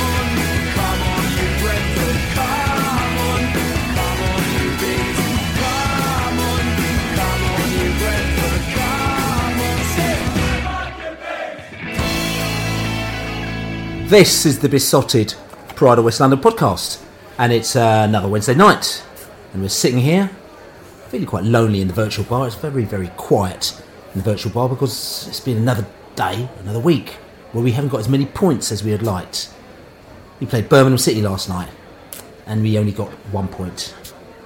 on you Brentford, come on. This is the Besotted Pride of West London podcast, and it's another Wednesday night, and we're sitting here feeling quite lonely in the virtual bar. It's very, very quiet in the virtual bar because it's been another day, another week, where we haven't got as many points as we had liked. We played Birmingham City last night, and we only got 1 point.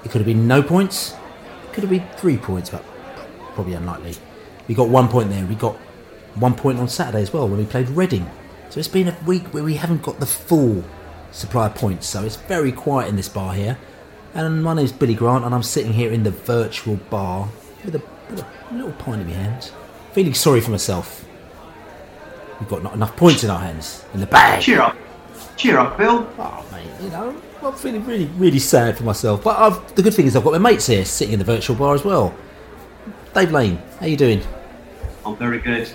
It could have been no points, it could have been 3 points, but probably unlikely. We got 1 point there. We got 1 point on Saturday as well when we played Reading. So it's been a week where we haven't got the full supply of points, so it's very quiet in this bar here. And my name's Billy Grant, and I'm sitting here in the virtual bar with a little pint in my hand, feeling sorry for myself. We've got not enough points in our hands, in the bag. Cheer up, Bill. Oh, mate, you know, I'm feeling really, really sad for myself. But the good thing is I've got my mates here sitting in the virtual bar as well. Dave Lane, how you doing? I'm very good.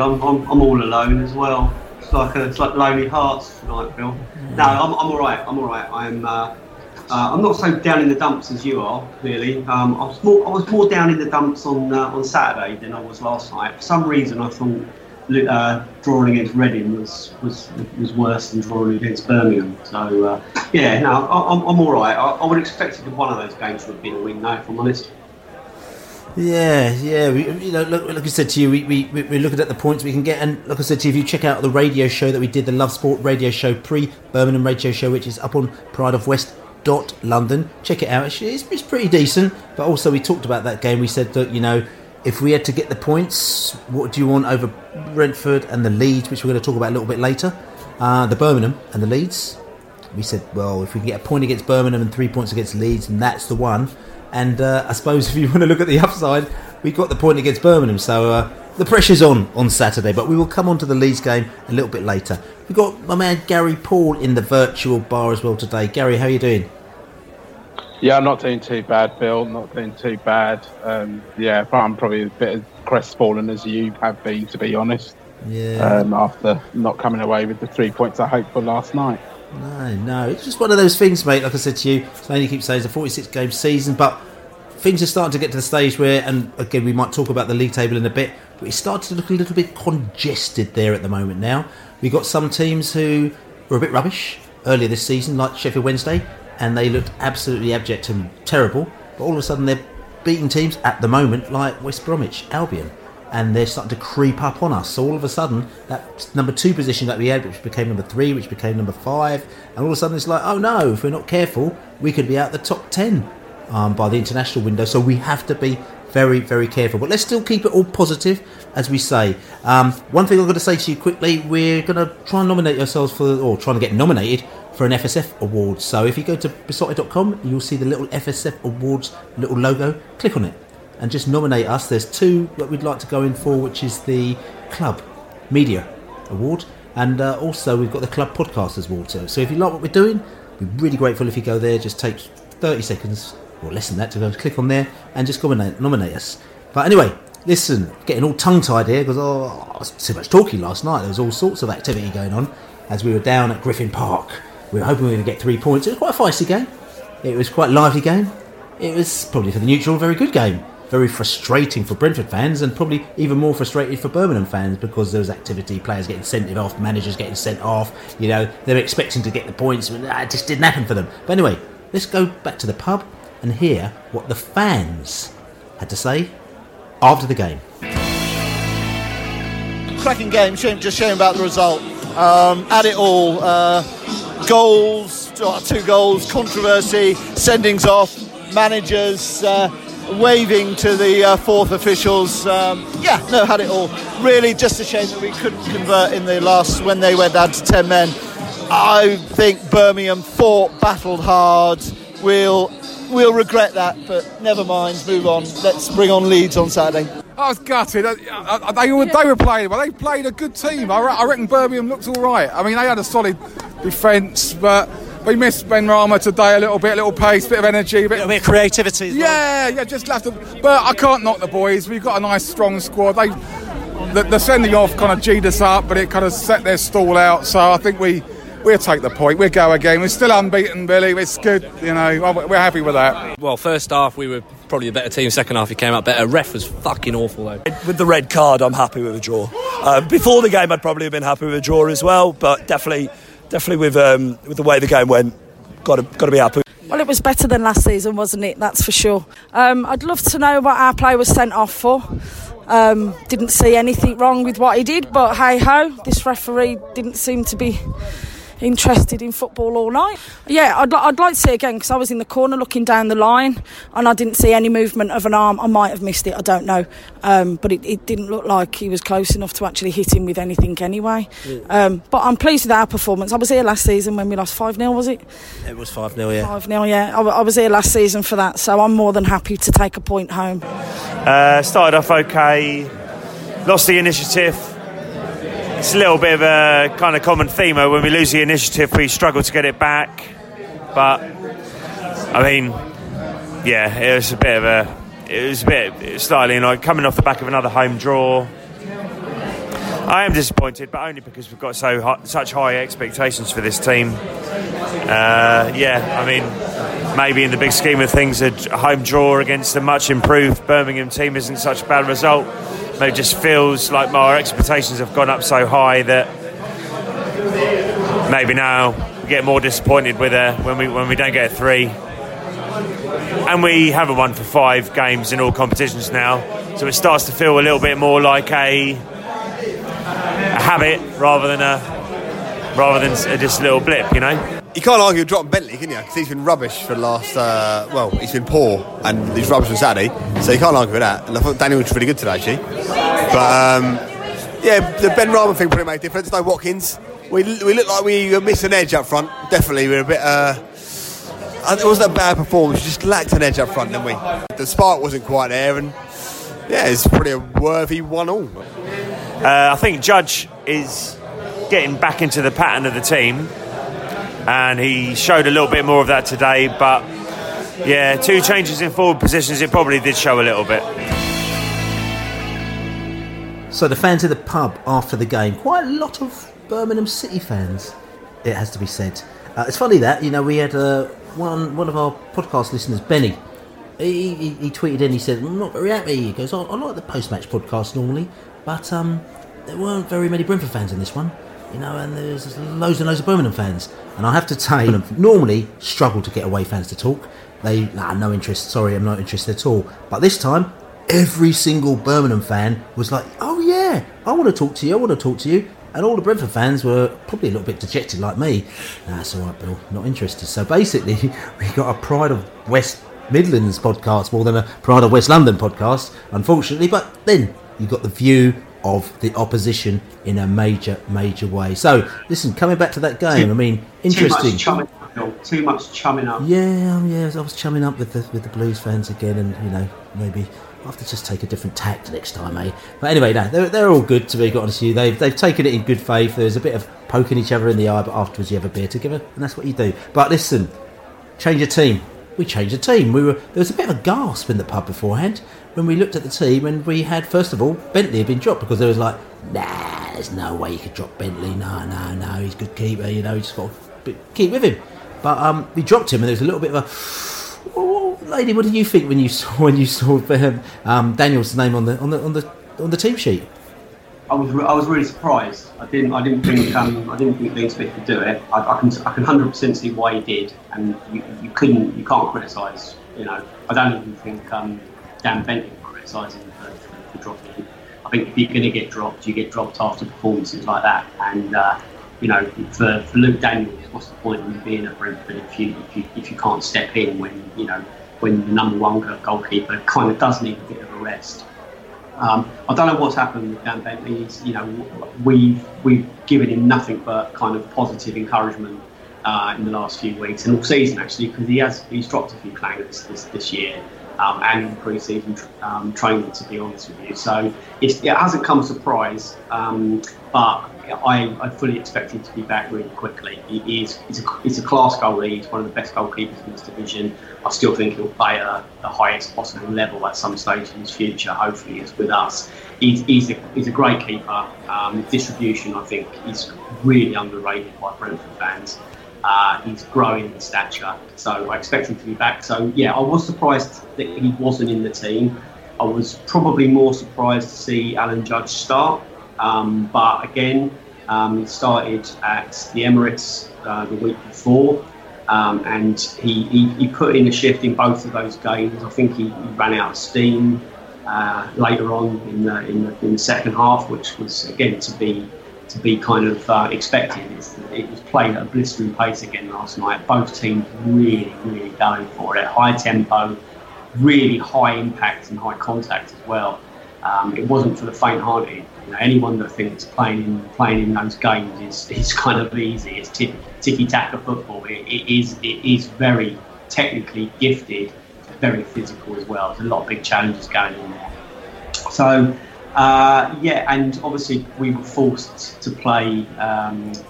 I'm all alone as well. It's like Lonely Hearts tonight, Bill. No, I'm all right. I'm not so down in the dumps as you are, really. I was more down in the dumps on Saturday than I was last night. For some reason, I thought drawing against Reading was worse than drawing against Birmingham. So I'm all right. I would expect one of those games to have been a win, though, if I'm honest. Yeah. Like I said to you, we're looking at the points we can get, and like I said to you, if you check out the radio show that we did, the Love Sport radio show, pre-Birmingham radio show, which is up on prideofwest.london, check it out. It's pretty decent, but also we talked about that game. We said, look, you know, if we had to get the points, what do you want over Brentford and the Leeds, which we're going to talk about a little bit later, the Birmingham and the Leeds. We said, well, if we can get a point against Birmingham and 3 points against Leeds, and that's the one. And I suppose if you want to look at the upside, we got the point against Birmingham. So the pressure's on Saturday, but we will come on to the Leeds game a little bit later. We've got my man Gary Paul in the virtual bar as well today. Gary, how are you doing? Yeah, I'm not doing too bad, Bill. Not doing too bad. But I'm probably a bit as crestfallen as you have been, to be honest. Yeah. After not coming away with the 3 points I hoped for last night. No, it's just one of those things, mate. Like I said to you, Slaney keeps saying it's a 46-game season, but things are starting to get to the stage where, and again, we might talk about the league table in a bit, but it's starting to look a little bit congested there at the moment now. We've got some teams who were a bit rubbish earlier this season, like Sheffield Wednesday, and they looked absolutely abject and terrible, but all of a sudden they're beating teams at the moment like West Bromwich, Albion, and they're starting to creep up on us. So all of a sudden, that number 2 position that we had, which became number 3, which became number 5, and all of a sudden it's like, oh no, if we're not careful, we could be out the top 10 by the international window. So we have to be very, very careful. But let's still keep it all positive, as we say. One thing I've got to say to you quickly, we're going to try and nominate yourselves get nominated for an FSF Award. So if you go to besotted.com, you'll see the little FSF Awards, little logo, click on it. And just nominate us. There's 2 that we'd like to go in for, which is the Club Media Award, and also we've got the Club Podcasters Award too. So if you like what we're doing, we'd be really grateful if you go there. Just take 30 seconds or less than that to go and click on there and just go and nominate us. But anyway, Listen, getting all tongue-tied here because I was too much talking last night. There was all sorts of activity going on as we were down at Griffin Park. We were hoping we were going to get 3 points. It was quite a feisty game. It was quite a lively game. It was probably, for the neutral, a very good game. Very frustrating for Brentford fans and probably even more frustrated for Birmingham fans because there was activity, players getting sent off, managers getting sent off. You know, they were expecting to get the points, but it just didn't happen for them. But anyway, let's go back to the pub and hear what the fans had to say after the game. Cracking game, shame about the result. At it all. Goals, two goals, controversy, sendings off, managers waving to the fourth officials. Had it all. Really just a shame that we couldn't convert in the last when they went down to 10 men. I think Birmingham fought, battled hard. We'll regret that, but never mind, move on. Let's bring on Leeds on Saturday. I was gutted. They were playing well. They played a good team. I reckon Birmingham looked all right. I mean, they had a solid defence, but we missed Benrahma today a little pace, bit of energy. A bit of creativity as well. Yeah, just left. But I can't knock the boys. We've got a nice, strong squad. The sending off kind of G'd us up, but it kind of set their stall out, so I think we'll take the point. We'll go again. We're still unbeaten, Billy. It's good, you know. We're happy with that. Well, first half, we were probably the better team. Second half, he came out better. Ref was fucking awful, though. With the red card, I'm happy with a draw. Before the game, I'd probably have been happy with a draw as well, but definitely with the way the game went, got to be happy. Well, it was better than last season, wasn't it? That's for sure. I'd love to know what our player was sent off for. Didn't see anything wrong with what he did, but hey-ho, this referee didn't seem to be interested in football all night. I'd like to see it again because I was in the corner looking down the line and I didn't see any movement of an arm. I might have missed it, I don't know, but it didn't look like he was close enough to actually hit him with anything anyway. But I'm pleased with our performance. I was here last season when we lost 5-0, was it? It was 5-0, yeah. 5-0, yeah. I was here last season for that, so I'm more than happy to take a point home. Started off okay, lost the initiative. It's a little bit of a kind of common theme. When we lose the initiative, we struggle to get it back. But I mean, yeah, it was slightly like coming off the back of another home draw. I am disappointed, but only because we've got such high expectations for this team. Maybe in the big scheme of things, a home draw against a much improved Birmingham team isn't such a bad result. It just feels like our expectations have gone up so high that maybe now we get more disappointed with her when we don't get a 3. And we haven't won for 5 games in all competitions now, so it starts to feel a little bit more like a habit rather than just a little blip, you know. You can't argue with dropping Bentley, can you? Because he's been rubbish for the last... he's been poor and he's rubbish on Saturday, so you can't argue with that. And I thought Daniel was really good today, actually. But, the Benrahma thing probably made a difference. No Watkins. We looked like we were missing an edge up front. Definitely, we were a bit... it wasn't a bad performance, we just lacked an edge up front, didn't we? The spark wasn't quite there, and, it's probably a worthy 1-1. I think Judge is getting back into the pattern of the team. And he showed a little bit more of that today. But, 2 changes in forward positions, it probably did show a little bit. So the fans of the pub after the game, quite a lot of Birmingham City fans, it has to be said. It's funny that, we had one of our podcast listeners, Benny, he tweeted in, he said, I'm not very happy. He goes, I like the post-match podcast normally, but there weren't very many Brentford fans in this one. And there's loads and loads of Birmingham fans. And I have to say, normally struggle to get away fans to talk. No interest, sorry, I'm not interested at all. But this time, every single Birmingham fan was like, oh yeah, I want to talk to you. And all the Brentford fans were probably a little bit dejected like me. That's all right, Bill, not interested. So basically, we got a Pride of West Midlands podcast more than a Pride of West London podcast, unfortunately. But then you got the view of the opposition in a major way. So listen, coming back to that game, interesting. Too much chumming up. Yeah, I was chumming up with the Blues fans again, and maybe I'll have to just take a different tact next time, eh? But anyway, no, they're all good, to be honest with you. They've taken it in good faith. There's a bit of poking each other in the eye, but afterwards you have a beer together, and that's what you do. But listen, change your team. we changed the team. There was a bit of a gasp in the pub beforehand when we looked at the team, and we had, first of all, Bentley had been dropped because there was like, nah, there's no way you could drop Bentley. No, he's a good keeper, you know, you just got to keep with him. But we dropped him, and there was a little bit of a, oh, lady, what did you think when you saw Daniel's name on the team sheet? I was really surprised. I didn't think Dean Smith could do it. I can 100% see why he did, and you can't criticise. You know, I don't even think Dan Bentley would criticise him for dropping him. I think if you're going to get dropped, you get dropped after performances like that. And you know, for Luke Daniels, what's the point of being at Brentford if you can't step in when the number one goalkeeper kind of does need a bit of a rest. I don't know what's happened with Dan Bentley. You know, we've given him nothing but kind of positive encouragement in the last few weeks and all season actually, because he's dropped a few clangers this year and in pre-season training, to be honest with you. So it hasn't come as a surprise, but I fully expect him to be back really quickly. He's a class goalie. He's one of the best goalkeepers in this division. I still think he'll play at the highest possible level at some stage in his future, hopefully, as with us. He's a great keeper. Distribution, I think, is really underrated by Brentford fans. He's growing in stature, so I expect him to be back. So, yeah, I was surprised that he wasn't in the team. I was probably more surprised to see Alan Judge start. But again, he started at the Emirates the week before, and he put in a shift in both of those games. I think he ran out of steam later on in the second half, which was again to be kind of expected. It was played at a blistering pace again last night. Both teams really, really going for it. High tempo, really high impact and high contact as well. It wasn't for the faint-hearted. You know, anyone that thinks playing in those games is kind of easy. It's ticky-taka football. It is very technically gifted, very physical as well. There's a lot of big challenges going in there. So, yeah, and obviously we were forced to play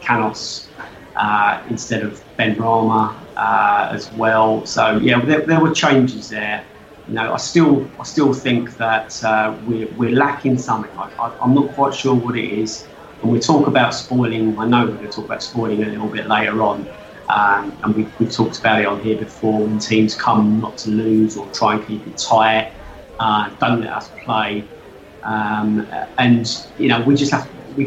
Canós instead of Benrahma as well. So, yeah, there were changes there. You know, I still think that we're lacking something. I'm not quite sure what it is. And we talk about spoiling. I know we're going to talk about spoiling a little bit later on. And we've talked about it on here before. When teams come not to lose or try and keep it tight, don't let us play. And you know, we have to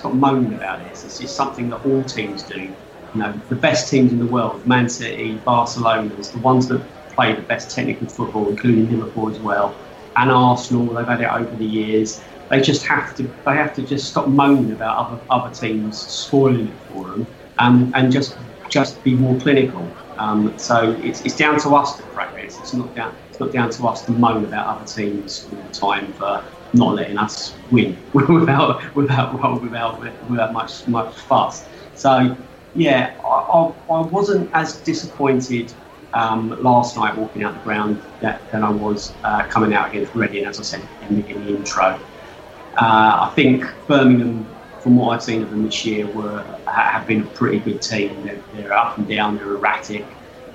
stop moaning about this. It's just something that all teams do. You know, the best teams in the world, Man City, Barcelona, the ones that play the best technical football, including Liverpool as well, and Arsenal. They've had it over the years. They just have to. They have to just stop moaning about other teams spoiling it for them, and just be more clinical. So it's down to us to practice. It's not down to us to moan about other teams all the time for not letting us win without much fuss. So yeah, I wasn't as disappointed last night walking out the ground than I was coming out against Reading, as I said in the intro. I think Birmingham, from what I've seen of them this year, have been a pretty good team. They're up and down, they're erratic.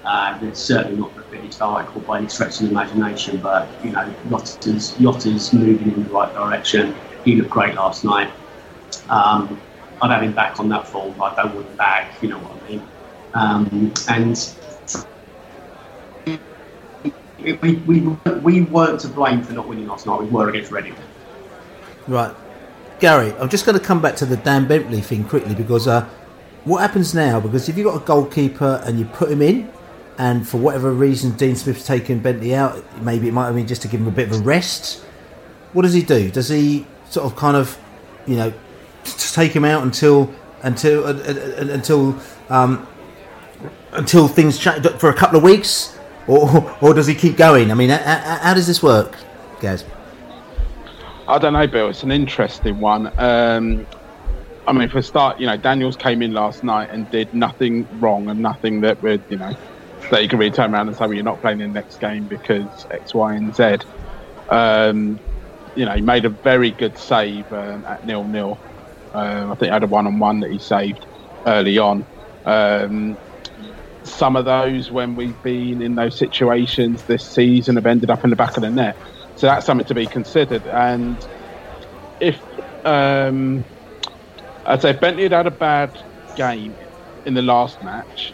They're certainly not the finished article by any stretch of the imagination, but you know, Yotta's moving in the right direction. He looked great last night. I'd have him back on that form, but I don't want him back, you know what I mean. And We weren't to blame for not winning last night. We were against Reading. Right. Gary, I'm just going to come back to the Dan Bentley thing quickly, because what happens now? Because if you've got a goalkeeper and you put him in, and for whatever reason Dean Smith's taken Bentley out, maybe it might have been just to give him a bit of a rest, what does he do? Does he sort of kind of, you know, take him out until things change for a couple of weeks? Or does he keep going? I mean, how does this work, Gaz? I don't know, Bill. It's an interesting one. I mean, for a start, you know, Daniels came in last night and did nothing wrong and nothing that would, you know, that you can really turn around and say, well, you're not playing in the next game because X, Y, and Z. You know, he made a very good save at 0-0. I think he had a 1-on-1 that he saved early on. some of those, when we've been in those situations this season, have ended up in the back of the net. So that's something to be considered. And if I'd say Bentley had a bad game in the last match,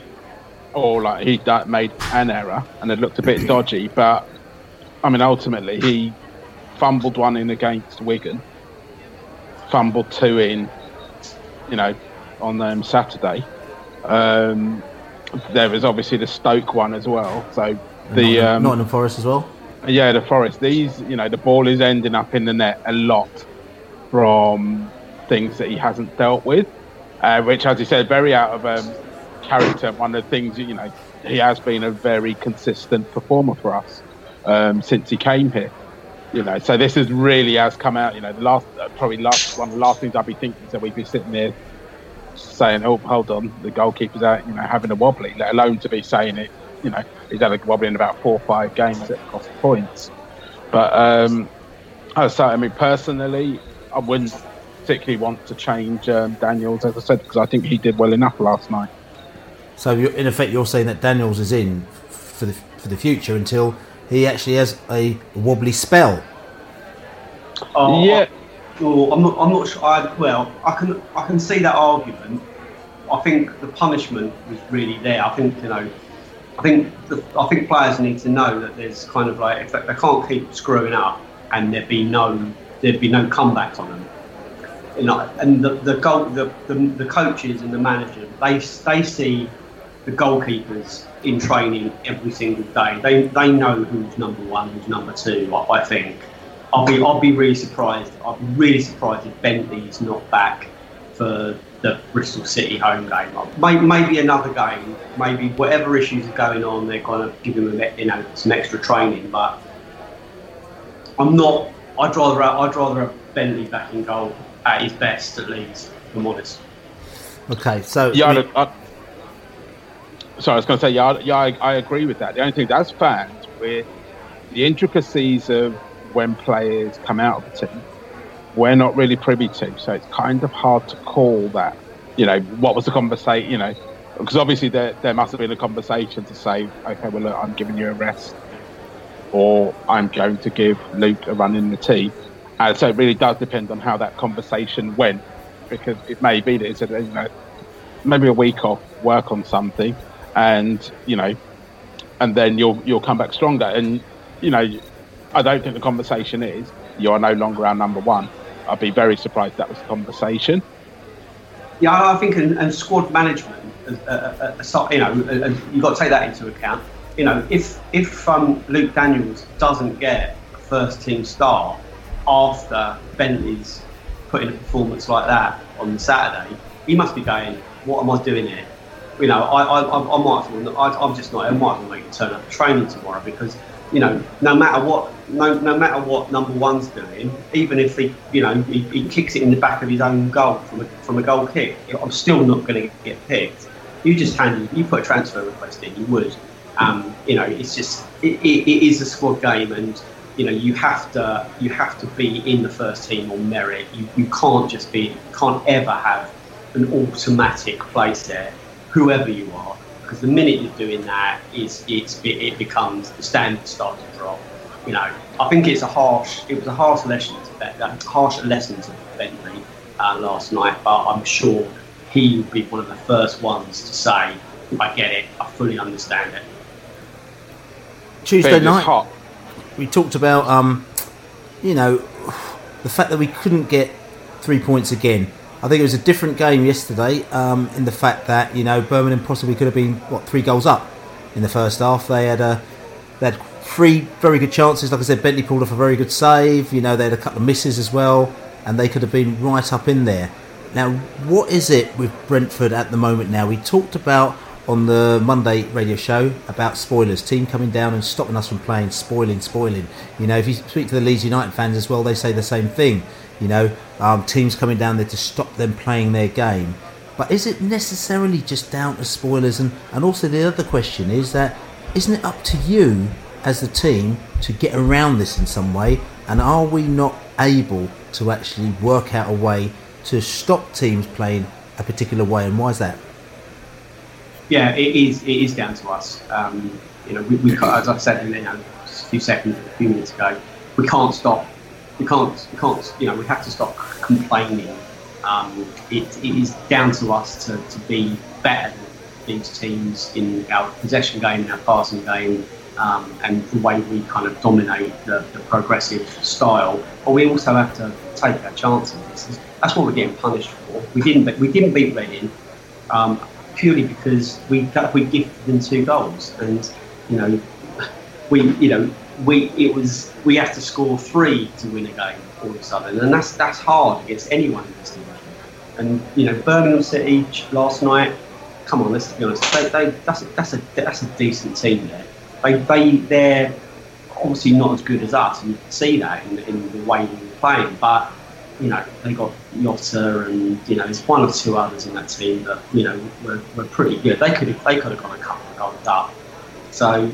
or like he made an error and it looked a bit dodgy, but I mean ultimately he fumbled one in against Wigan, fumbled two in, you know, on Saturday. There was obviously the Stoke one as well. So the Nottingham Forest as well. Yeah, the Forest. These, you know, the ball is ending up in the net a lot from things that he hasn't dealt with, which, as you said, very out of character. One of the things, you know, he has been a very consistent performer for us since he came here. You know, so this is really has come out. You know, the last one of the last things I'd be thinking is that we'd be sitting there saying, "Oh, hold on, the goalkeeper's out," you know, having a wobbly. Let alone to be saying it. You know, he's had a wobbly in about 4 or 5 games at cost points. But I mean, personally, I wouldn't particularly want to change Daniels, as I said, because I think he did well enough last night. So in effect, you're saying that Daniels is in for the future until he actually has a wobbly spell. Yeah. I'm not sure. I can see that argument. I think the punishment was really there. I think players need to know that there's kind of like, if they can't keep screwing up, and there'd be no comeback on them. You know, and the coaches and the manager, they see the goalkeepers in training every single day. They know who's number one, who's number two. I think. I'll be really surprised. I'll be really surprised if Bentley's not back for the Bristol City home game. Maybe another game. Maybe whatever issues are going on, they're going to give him some extra training. But I'm not. I'd rather have Bentley back in goal at his best, at least, if I'm honest. Okay, so yeah. I was going to say I agree with that. The only thing that's found with the intricacies of when players come out of the team, we're not really privy to, so it's kind of hard to call that. You know, what was the conversation? You know, because obviously there must have been a conversation to say, okay, well, look, I'm giving you a rest, or I'm going to give Luke a run in the team. And so it really does depend on how that conversation went, because it may be that it's maybe a week off work on something, and you know, and then you'll come back stronger. And you know, I don't think the conversation is, you are no longer our number one. I'd be very surprised that was the conversation. Yeah, I think, and squad management, you've got to take that into account. You know, if Luke Daniels doesn't get a first-team start after Bentley's putting a performance like that on Saturday, he must be going, what am I doing here? You know, I might as well make it turn up to training tomorrow, because you know, no matter what number one's doing, even if he kicks it in the back of his own goal from a goal kick, I'm still not going to get picked. You put a transfer request in, you would. You know, it's just it is a squad game, and you know you have to be in the first team on merit. You can't ever have an automatic place there, whoever you are. Because the minute you're doing that, it becomes the standard starts to drop. You know, I think it was a harsh lesson to Bentley last night. But I'm sure he would be one of the first ones to say, "I get it. I fully understand it." Tuesday night, we talked about you know, the fact that we couldn't get 3 points again. I think it was a different game yesterday in the fact that, you know, Birmingham possibly could have been, 3 goals up in the first half. They had 3 very good chances. Like I said, Bentley pulled off a very good save. You know, they had a couple of misses as well, and they could have been right up in there. Now, what is it with Brentford at the moment now? We talked about on the Monday radio show about spoilers, team coming down and stopping us from playing, spoiling. You know, if you speak to the Leeds United fans as well, they say the same thing. You know, teams coming down there to stop them playing their game. But is it necessarily just down to spoilers? And also the other question is that, isn't it up to you as the team to get around this in some way? And are we not able to actually work out a way to stop teams playing a particular way? And why is that? Yeah, it is down to us. We can't, as I said a few minutes ago, we can't stop. We can't. We have to stop complaining. It is down to us to be better than these teams in our possession game, our passing game, and the way we kind of dominate the progressive style. But we also have to take our chances. That's what we're getting punished for. We didn't beat Reading purely because we gifted them 2 goals, and we have to score 3 to win a game all of a sudden, and that's hard against anyone in this division. And Birmingham City last night. Come on, let's be honest. That's a decent team there. They're obviously not as good as us, and you can see that in the way we were playing. But they got Yotta, and there's 1 or 2 others in that team that were pretty good. They could have gone a couple of goals up. So I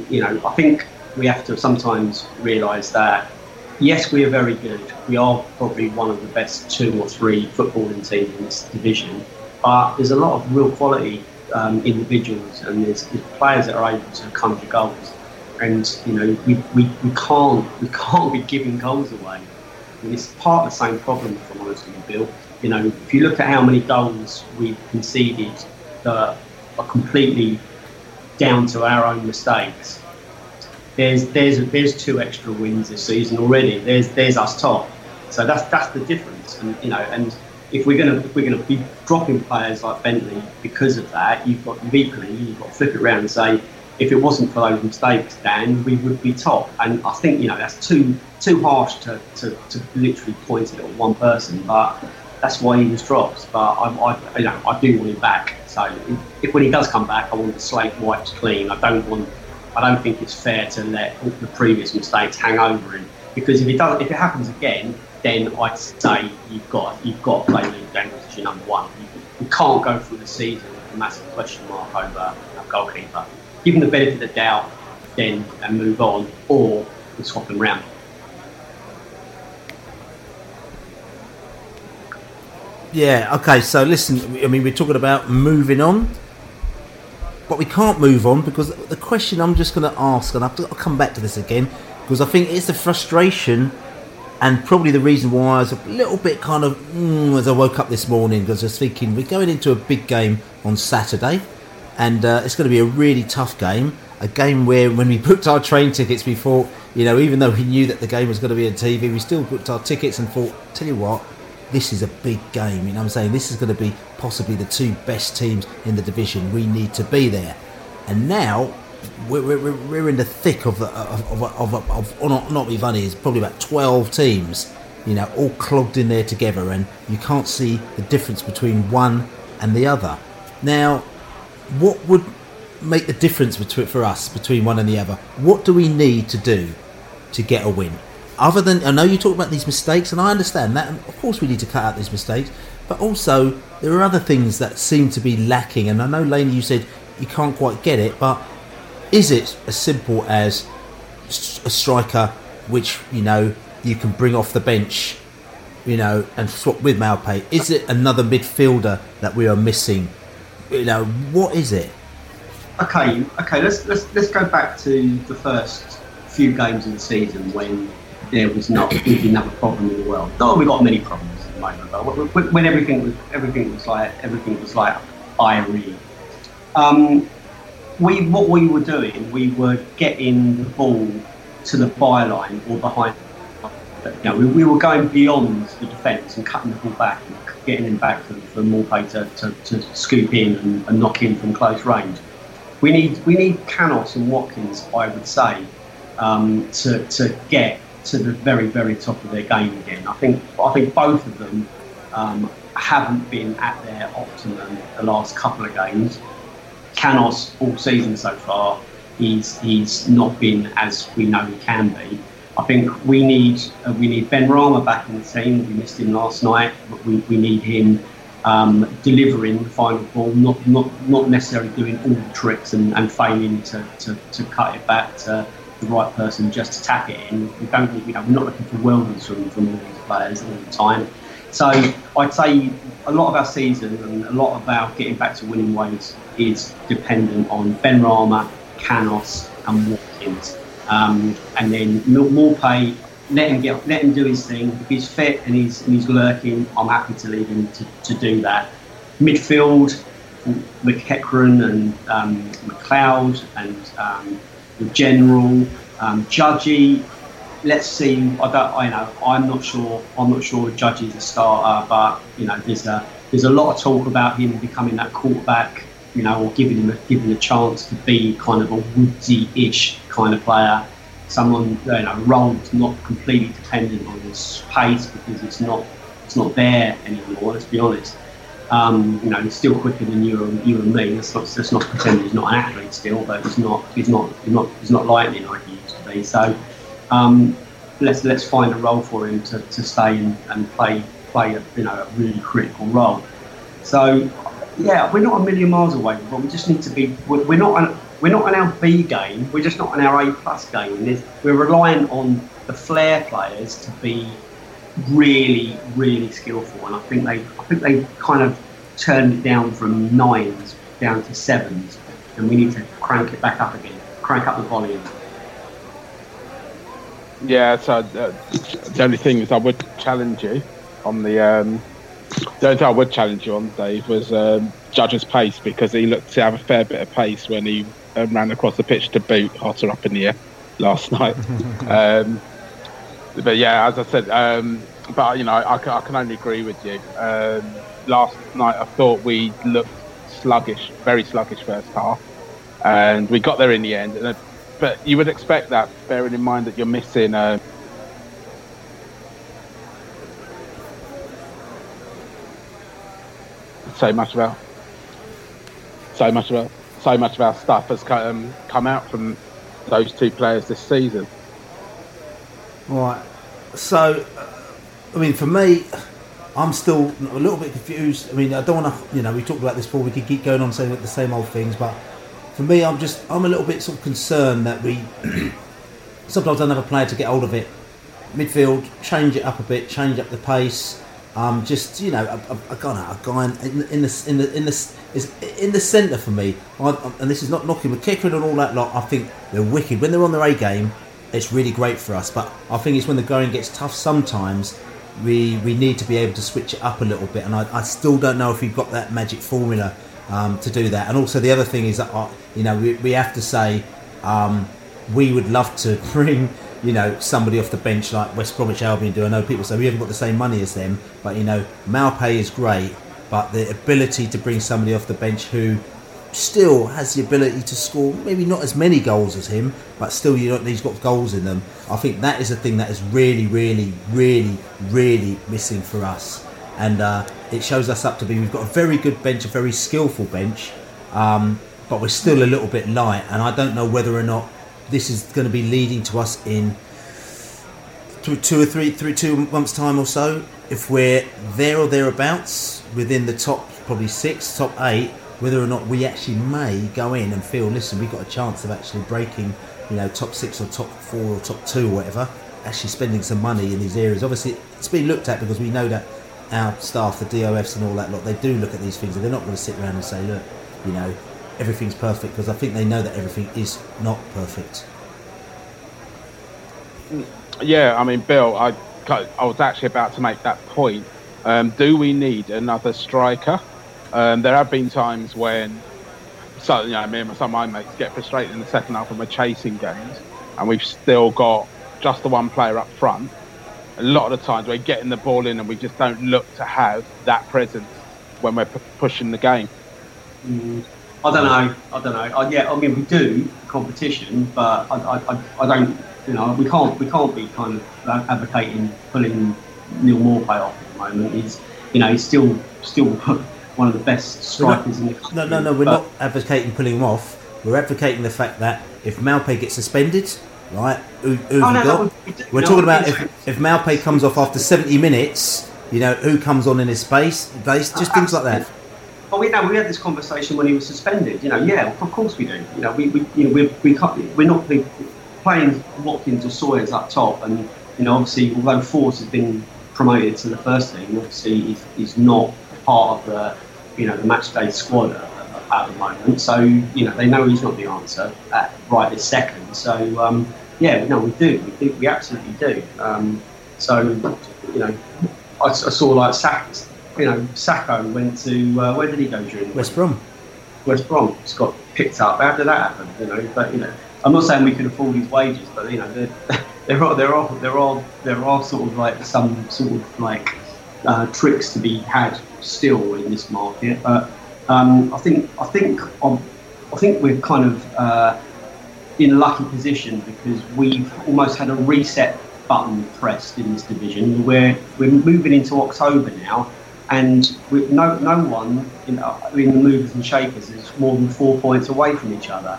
think we have to sometimes realise that yes, we are very good. We are probably one of the best 2 or 3 footballing teams in this division. But there's a lot of real quality individuals, and there's players that are able to come to goals, and we can't be giving goals away. And it's part of the same problem, if I'm honest with you, Bill. If you look at how many goals we've conceded that are completely down to our own mistakes, there's 2 extra wins this season already. There's us top, so that's the difference, and If we're gonna be dropping players like Bentley because of that, you've got to flip it around and say, if it wasn't for those mistakes, Dan, we would be top. And I think that's too harsh to literally point it at one person, but that's why he was dropped. But I do want him back. So if when he does come back, I want the slate wiped clean. I don't think it's fair to let all the previous mistakes hang over him, because if it happens again, then I'd say you've got to play Luke Daniels as your number one. You can't go through the season with a massive question mark over a goalkeeper. Give him the benefit of the doubt, then and move on, or we'll swap him round. Yeah, okay, so listen, we're talking about moving on, but we can't move on because the question I'm just going to ask, and I'll come back to this again, because I think it's the frustration. And probably the reason why I was a little bit kind of as I woke up this morning, because I was thinking we're going into a big game on Saturday, and it's going to be a really tough game. A game where when we booked our train tickets, we thought, even though we knew that the game was going to be on TV, we still booked our tickets and thought, tell you what, this is a big game. You know what I'm saying? This is going to be possibly the 2 best teams in the division. We need to be there. And now We're in the thick of not even funny, it's probably about 12 teams, all clogged in there together, and you can't see the difference between one and the other. Now, what would make the difference between one and the other? What do we need to do to get a win? Other than, I know you talk about these mistakes, and I understand that, and of course we need to cut out these mistakes, but also there are other things that seem to be lacking, and I know, Laney, you said you can't quite get it, but is it as simple as a striker which, you can bring off the bench, and swap with Malpe? Is it another midfielder that we are missing? What is it? Okay. Let's go back to the first few games of the season when there was not another problem in the world. Not that we got many problems at the moment, but when everything was like irie. What we were doing, we were getting the ball to the byline or behind. We were going beyond the defence and cutting the ball back and getting him back for Malpe to scoop in and knock in from close range. We need Canós and Watkins, I would say, to get to the very, very top of their game again. I think both of them haven't been at their optimum the last couple of games. Canós all season so far, he's not been as we know he can be. I think we need Benrahma back in the team. We missed him last night, but we need him delivering the final ball, not necessarily doing all the tricks and failing to cut it back to the right person just to tap it in. We're not looking for worldies from all these players all the time. So I'd say a lot of our season and a lot of our getting back to winning ways is dependent on Benrahma, Canós and Watkins. And then Malpe, let him do his thing. If he's fit and he's lurking, I'm happy to leave him to do that. Midfield, McEachran and McLeod and the General, Judgy. Let's see. I'm not sure Judgy's a starter, but there's a lot of talk about him becoming that quarterback, or giving him a chance to be kind of a Woodsy-ish kind of player, someone rolled, not completely dependent on his pace because it's not there anymore. Let's be honest. He's still quicker than you and me. Let's not pretend he's not an athlete still, but he's not lightning like he used to be. So. Let's find a role for him to stay and play a really critical role. So yeah, we're not a million miles away, but we just need to be. We're not on our B game. We're just not on our A+ game. We're reliant on the flair players to be really, really skillful, and I think they kind of turned it down from 9s down to 7s, and we need to crank it back up again. Crank up the volume. Yeah, so the only thing is I would challenge you on, Dave, was Judge's pace, because he looked to have a fair bit of pace when he ran across the pitch to boot Otter up in the air last night. But yeah, as I said, I can only agree with you. Last night I thought we looked sluggish, very sluggish first half, and we got there in the end. But you would expect that, bearing in mind that you're missing so much of our stuff has come out from those two players this season. Right. So, for me, I'm still a little bit confused. I don't want to. We talked about this before. We could keep going on saying the same old things, but. For me, I'm a little bit sort of concerned that we sometimes don't have a player to get hold of it. Midfield, change it up a bit, change up the pace. A guy in the centre for me. And this is not knocking McEachran and all that lot. I think they're wicked when they're on their A game. It's really great for us, but I think it's when the going gets tough sometimes. We need to be able to switch it up a little bit, and I still don't know if we've got that magic formula. To do that. And also the other thing is that we have to say we would love to bring somebody off the bench like West Bromwich Albion do. I know people say we haven't got the same money as them, but Malpe is great, but the ability to bring somebody off the bench who still has the ability to score maybe not as many goals as him, but still he's got goals in them. I think that is a thing that is really, really, really, really missing for us. And it shows us up to be, we've got a very good bench, a very skillful bench, but we're still a little bit light. And I don't know whether or not this is going to be leading to us in two months' time or so. If we're there or thereabouts within the top probably 6, top 8, whether or not we actually may go in and feel, listen, we've got a chance of actually breaking, top 6 or top 4 or top 2 or whatever, actually spending some money in these areas. Obviously, it's been looked at because we know that our staff, the DOFs and all that lot, they do look at these things, and they're not going to sit around and say, look, everything's perfect, because I think they know that everything is not perfect. Yeah, Bill, I was actually about to make that point. Do we need another striker? There have been times when, me and some of my mates get frustrated in the second half and we're chasing games, and we've still got just the one player up front. A lot of the times we're getting the ball in and we just don't look to have that presence when we're pushing the game. I don't know. We do competition, but I don't. We can't be kind of advocating pulling Neil Warnock off at the moment. He's still one of the best strikers in the country. No. We're not advocating pulling him off. We're advocating the fact that if Malpe gets suspended. Right, we're talking about if Malpe comes off after 70 minutes, who comes on in his space, just things like that. But we had this conversation when he was suspended. Of course we do. We're not playing Watkins or Sawyers up top, and obviously although Force has been promoted to the first team. Obviously, he's not part of the match day squad at the moment. So they know he's not the answer right this second. So we absolutely do. I saw like Sacco went to where did he go during West Brom. Just got picked up. How did that happen? I'm not saying we can afford his wages, but there are sort of like some sort of like tricks to be had still in this market. But I think we're kind of in a lucky position because we've almost had a reset button pressed in this division. We're moving into October now, and with no one in the movers and shakers is more than 4 points away from each other.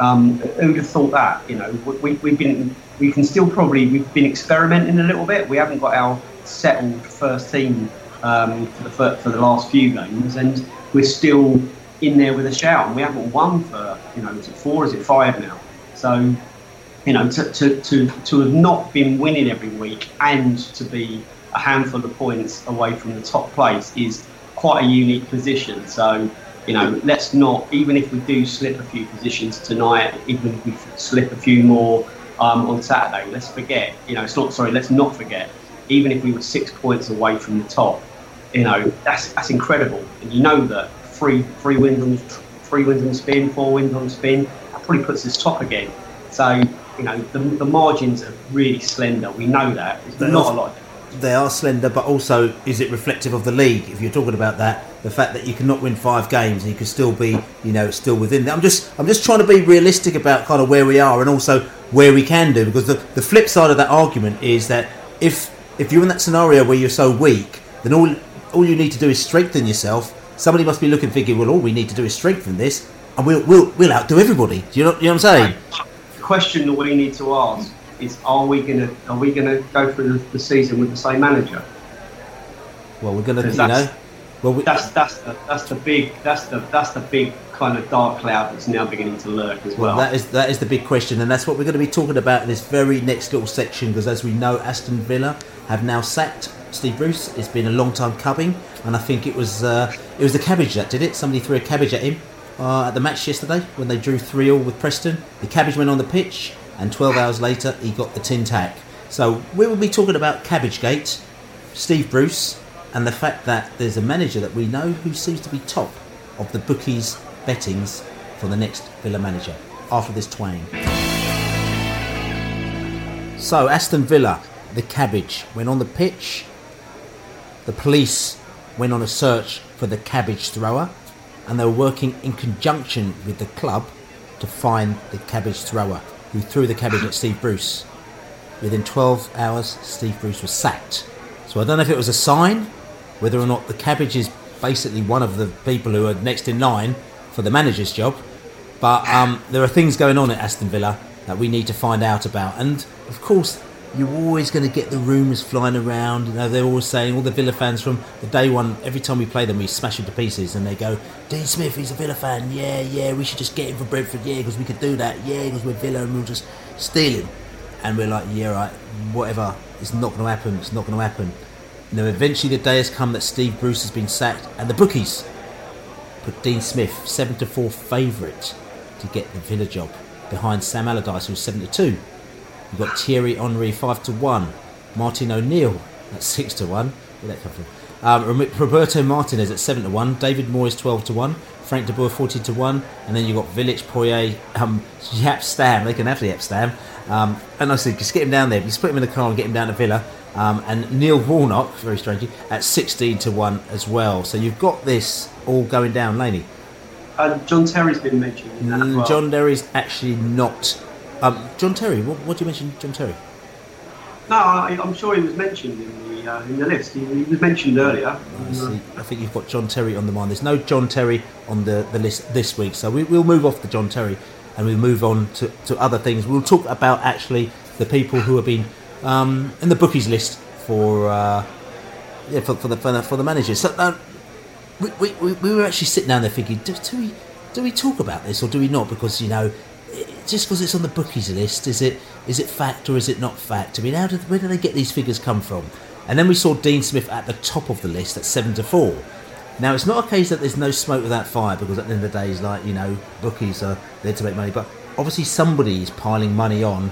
Who'd have thought that? We've been experimenting a little bit. We haven't got our settled first team for the last few games, and we're still in there with a shout. And we haven't won for is it four? Is it five now? So to have not been winning every week and to be a handful of points away from the top place is quite a unique position. So. Let's not, even if we do slip a few positions tonight, even if we slip a few more on Saturday, let's not forget, even if we were 6 points away from the top, that's incredible. And that three wins on spin, 4 wins on spin, that probably puts us top again. So, the margins are really slender. We know that. There's not a lot of them. They are slender, but also, is it reflective of the league? If you're talking about that, the fact that you cannot win 5 games and you can still be, still within that. I'm just trying to be realistic about kind of where we are and also where we can do, because the flip side of that argument is that if you're in that scenario where you're so weak, then all you need to do is strengthen yourself. Somebody must be looking, thinking, well, all we need to do is strengthen this, and we'll outdo everybody. Do you know what I'm saying? The question that we need to ask is, are we gonna go through the season with the same manager? Well, we're gonna, that's the big kind of dark cloud that's now beginning to lurk as well. That is the big question, and that's what we're going to be talking about in this very next little section. Because as we know, Aston Villa have now sacked Steve Bruce. It's been a long time coming, and I think it was the cabbage that did it. Somebody threw a cabbage at him at the match yesterday when they drew 3-3 with Preston. The cabbage went on the pitch. And 12 hours later, he got the tin tack. So we will be talking about Cabbagegate, Steve Bruce, and the fact that there's a manager that we know who seems to be top of the bookies' bettings for the next Villa manager, after this twang. So Aston Villa, the cabbage, went on the pitch. The police went on a search for the cabbage thrower, and they were working in conjunction with the club to find the cabbage thrower, who threw the cabbage at Steve Bruce. Within 12 hours, Steve Bruce was sacked. So I don't know if it was a sign, whether or not the cabbage is basically one of the people who are next in line for the manager's job. But there are things going on at Aston Villa that we need to find out about. And, of course, you're always going to get the rumours flying around. They're always saying, all the Villa fans from the day one, every time we play them, we smash them to pieces. And they go, Dean Smith, he's a Villa fan. Yeah, we should just get him for Brentford. Yeah, because we could do that. Yeah, because we're Villa and we'll just steal him. And we're like, yeah, right, whatever. It's not going to happen. It's not going to happen. Now, eventually the day has come that Steve Bruce has been sacked. And the bookies put Dean Smith, 7-4 favourite, to get the Villa job, behind Sam Allardyce, who's 7-2. You've got Thierry Henry 5-1, Martin O'Neill at 6-1. Where'd that come from? Roberto Martinez at 7-1, David Moyes 12-1, Frank de Boer 14-1, and then you've got Village, Poirier, Yap Stam. They can have the Yap Stam. And I said, just get him down there. Just put him in the car and get him down to Villa. And Neil Warnock, very strangely, at 16-1 as well. So you've got this all going down, Laney. John Terry's been mentioned in that as well. John Terry's actually not. John Terry, what do you mention, John Terry? No, I'm sure he was mentioned in the list. He was mentioned earlier. I think you've got John Terry on the mind. There's no John Terry on the list this week, so we'll move off the John Terry and we'll move on to other things. We'll talk about actually the people who have been in the bookies list for the managers. So we were actually sitting down there thinking, do we talk about this or do we not? Because just because it's on the bookies list, is it fact or is it not fact? I mean, where do they get these figures come from? And then we saw Dean Smith at the top of the list at 7-4. Now, it's not a case that there's no smoke without fire, because at the end of the day, it's like, you know, bookies are there to make money. But obviously somebody is piling money on.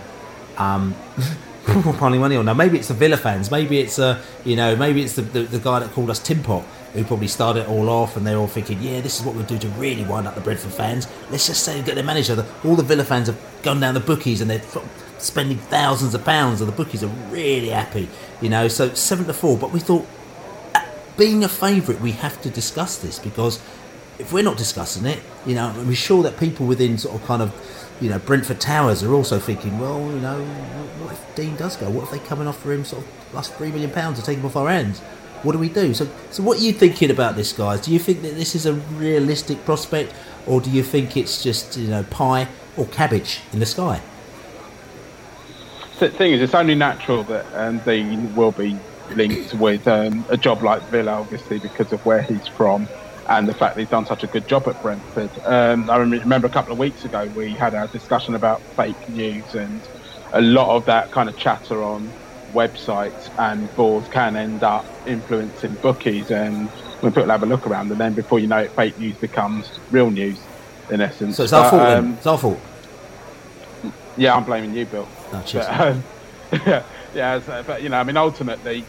Piling money on. Now, maybe it's the Villa fans. Maybe it's, maybe it's the guy that called us Tim Pot, who probably started it all off, and they're all thinking, yeah, this is what we'll do to really wind up the Brentford fans. Let's just say, get their manager. All the Villa fans have gone down the bookies, and they're spending thousands of pounds, and the bookies are really happy, you know. So 7-4, but we thought, being a favourite, we have to discuss this, because if we're not discussing it, you know, we're sure that people within sort of kind of, you know, Brentford Towers are also thinking, well, you know, what if Dean does go? What if they come and offer him sort of plus £3 million to take him off our hands? What do we do? So what are you thinking about this, guys? Do you think that this is a realistic prospect, or do you think it's just, you know, pie or cabbage in the sky? The thing is, it's only natural that Dean will be linked with a job like Villa, obviously, because of where he's from and the fact that he's done such a good job at Brentford. I remember a couple of weeks ago we had our discussion about fake news, and a lot of that kind of chatter on websites and boards can end up influencing bookies, and when people have a look around, and then before you know it, fake news becomes real news in essence. So it's our fault then? It's our fault? Yeah, I'm blaming you, Bill. Oh, cheers. But, you know, I mean, ultimately,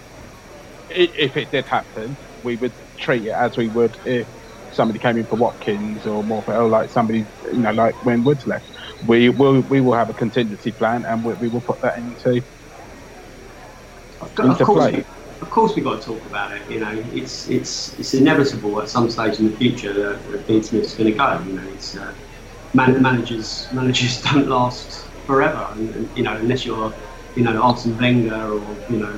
if it did happen, we would treat it as we would if somebody came in for Watkins or more for, like somebody, you know, like when Woods left. We will have a contingency plan, and we will put that into play. Of course, we've got to talk about it. You know, it's inevitable at some stage in the future that Dean Smith's going to go. You know, it's managers don't last forever, and you know, unless you're, you know, Arsene Wenger or, you know,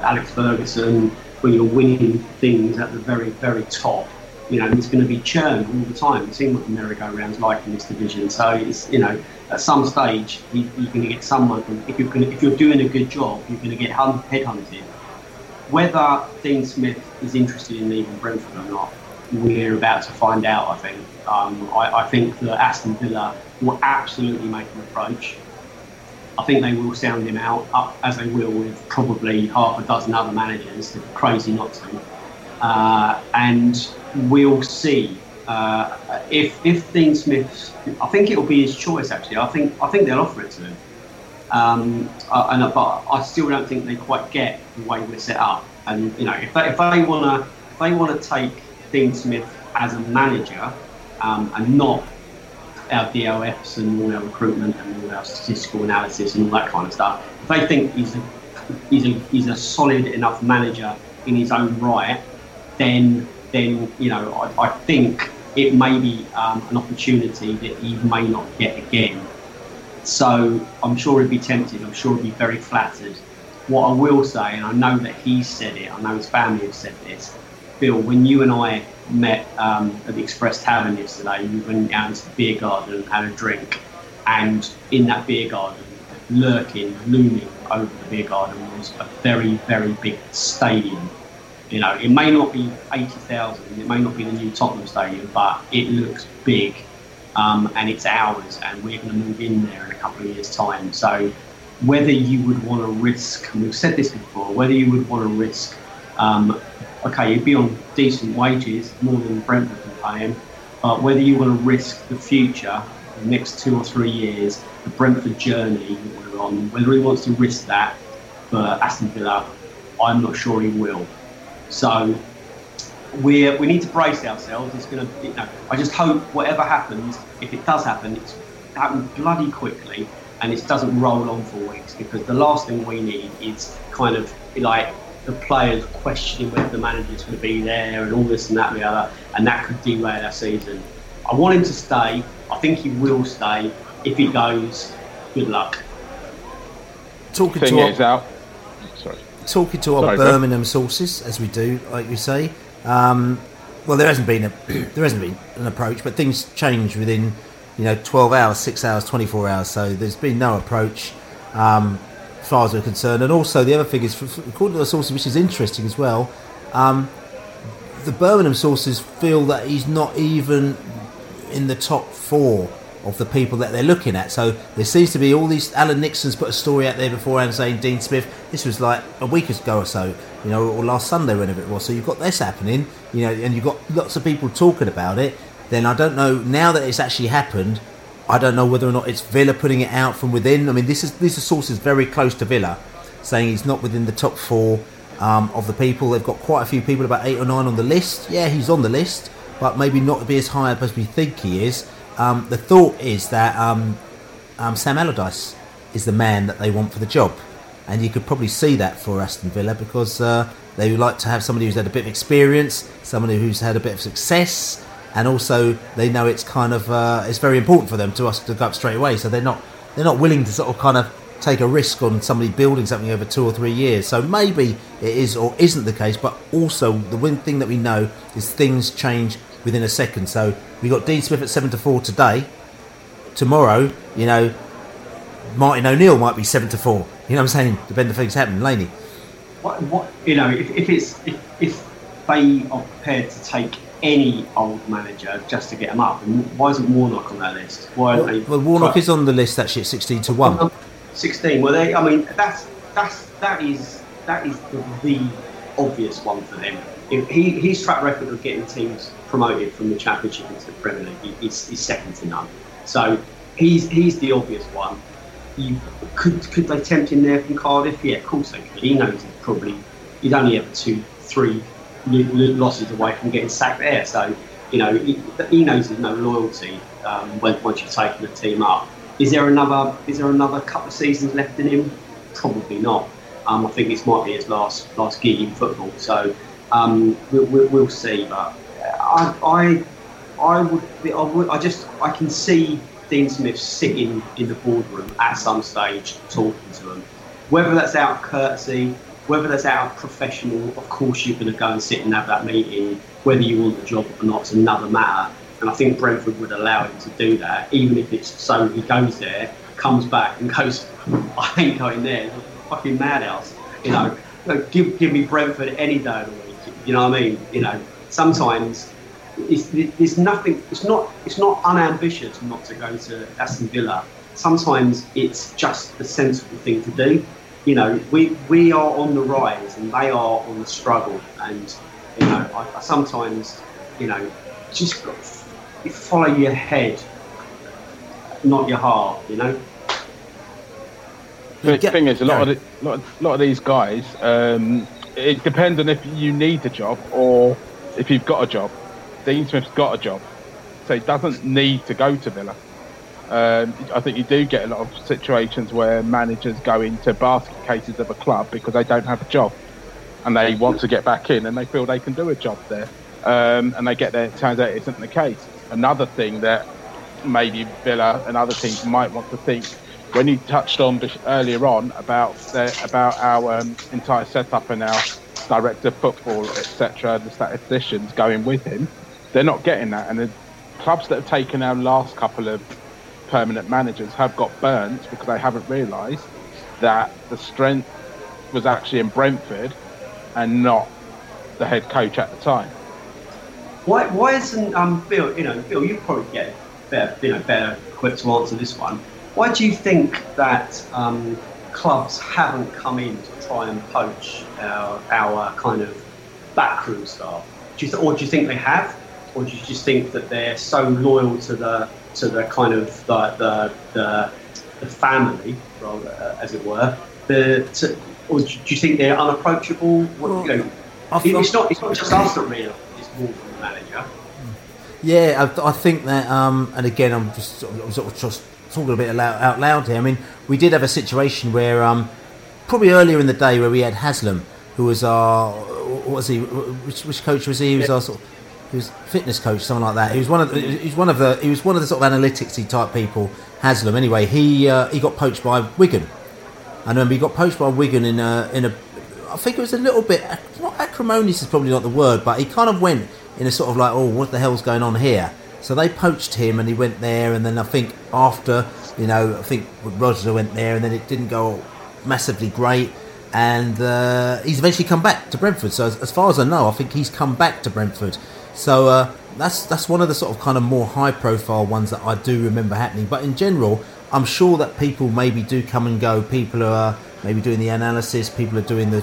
Alex Ferguson, when you're winning things at the very, very top, you know, it's going to be churn all the time. We've seen what the merry-go-round's like in this division. So it's, you know, at some stage you're going to get someone. If you're doing a good job, you're going to get headhunted. Whether Dean Smith is interested in leaving Brentford or not, we're about to find out. I think. I think that Aston Villa will absolutely make an approach. I think they will sound him out, up as they will with probably half a dozen other managers. They're crazy not to. And we'll see if Dean Smith. I think it will be his choice. Actually, I think they'll offer it to him. But I still don't think they quite get the way we're set up. And you know, if they want to take Dean Smith as a manager and not our DOFs and all our recruitment and all our statistical analysis and all that kind of stuff. If they think he's a solid enough manager in his own right, then you know, I think it may be an opportunity that he may not get again. So I'm sure he'd be tempted. I'm sure he'd be very flattered. What I will say, and I know that he's said it, I know his family have said this, Bill, when you and I met at the Express Tavern yesterday, we went down to the beer garden and had a drink, and in that beer garden, looming over the beer garden, was a very, very big stadium. You know, it may not be 80,000, it may not be the new Tottenham Stadium, but it looks big, and it's ours, and we're going to move in there in a couple of years' time. So whether you would want to risk, and we've said this before, whether you would want to risk, okay, you'd be on decent wages, more than Brentford can pay him, but whether you want to risk the future, the next 2 or 3 years, the Brentford journey that we're on, whether he wants to risk that for Aston Villa, I'm not sure he will. So we need to brace ourselves. It's going to, you know, I just hope whatever happens, if it does happen, it's happened bloody quickly and it doesn't roll on for weeks, because the last thing we need is kind of like the players questioning whether the manager's going to be there and all this and that and the other, and that could derail our season. I want him to stay. I think he will stay. If he goes, good luck. Talking to our Birmingham sources, as we do, like you say, well, there hasn't been an approach, but things change within, you know, 12 hours, 6 hours, 24 hours, so there's been no approach. As far as we're concerned. And also the other thing is, according to the sources, which is interesting as well, the Birmingham sources feel that he's not even in the top 4 of the people that they're looking at. So there seems to be all these... Alan Nixon's put a story out there beforehand saying Dean Smith. This was like a week ago or so, you know, or last Sunday, whenever it was. So you've got this happening, you know, and you've got lots of people talking about it. Then I don't know, now that it's actually happened, I don't know whether or not it's Villa putting it out from within. I mean, these are sources very close to Villa saying he's not within the top four of the people. They've got quite a few people, about 8 or 9 on the list. Yeah, he's on the list, but maybe not be as high up as we think he is. The thought is that Sam Allardyce is the man that they want for the job. And you could probably see that for Aston Villa, because they would like to have somebody who's had a bit of experience, somebody who's had a bit of success, and also they know it's kind of it's very important for them to us to go up straight away. So they're not willing to sort of kind of take a risk on somebody building something over 2 or 3 years. So maybe it is or isn't the case, but also the one thing that we know is things change within a second. So we got Dean Smith at 7-4 today. Tomorrow, you know, Martin O'Neill might be 7-4. You know what I'm saying? Depending on things happening. Laney, what you know, if they are prepared to take any old manager just to get him up, and why isn't Warnock on that list? Why aren't they? Well, Warnock is on the list actually at 16-1. 16. Well, they. I mean, that is the obvious one for them. If his track record of getting teams promoted from the Championship into the Premier League is second to none. So he's the obvious one. Could they tempt him there from Cardiff? Yeah, of course they could. He knows he's probably he'd only have 2-3 losses away from getting sacked there. So you know he knows there's no loyalty once you've taken the team up. Is there another couple of seasons left in him? Probably not. I think this might be his last gig in football. So we'll see. But I can see Dean Smith sitting in the boardroom at some stage talking to them. Whether that's out of courtesy, whether that's out of professional, of course you're going to go and sit and have that meeting. Whether you want the job or not is another matter. And I think Brentford would allow him to do that, even if it's so he goes there, comes back and goes, I ain't going there, fucking madhouse. You know, give me Brentford any day of the week. You know what I mean? You know, sometimes... There's nothing. It's not unambitious not to go to Aston Villa. Sometimes it's just the sensible thing to do. You know, we are on the rise and they are on the struggle. And you know, I sometimes, you know, just follow your head, not your heart. You know. The thing is, a lot of these guys. It depends on if you need the job or if you've got a job. Dean Smith's got a job, so he doesn't need to go to Villa. I think you do get a lot of situations where managers go into basket cases of a club because they don't have a job and they want to get back in and they feel they can do a job there. And they get there, it turns out it isn't the case. Another thing that maybe Villa and other teams might want to think, when you touched on earlier on about our entire setup and our director of football, etc., the statisticians going with him, they're not getting that. And the clubs that have taken our last couple of permanent managers have got burnt because they haven't realised that the strength was actually in Brentford and not the head coach at the time. Why isn't Bill? You know, Bill, you probably get better equipped to answer this one. Why do you think that clubs haven't come in to try and poach our kind of backroom staff? Or do you think they have? Or do you just think that they're so loyal to the kind of the family, as it were? Or do you think they're unapproachable? What, you know, it's not just us that really. It's more than the manager. Yeah, I think that. And again, I'm just talking a bit out loud here. I mean, we did have a situation where probably earlier in the day where we had Haslam, who was our, what was he? Which coach was he? He was our sort of, he was fitness coach, something like that. He was one of the sort of analyticsy type people. Haslam, anyway. He got poached by Wigan. I remember he got poached by Wigan in a. I think it was a little bit, not acrimonious is probably not the word, but he kind of went in a sort of like, oh, what the hell's going on here? So they poached him and he went there, and then I think after, you know, I think Roger went there and then it didn't go massively great, and he's eventually come back to Brentford. So as far as I know, I think he's come back to Brentford. So that's one of the sort of kind of more high-profile ones that I do remember happening. But in general, I'm sure that people maybe do come and go. People are maybe doing the analysis, people are doing the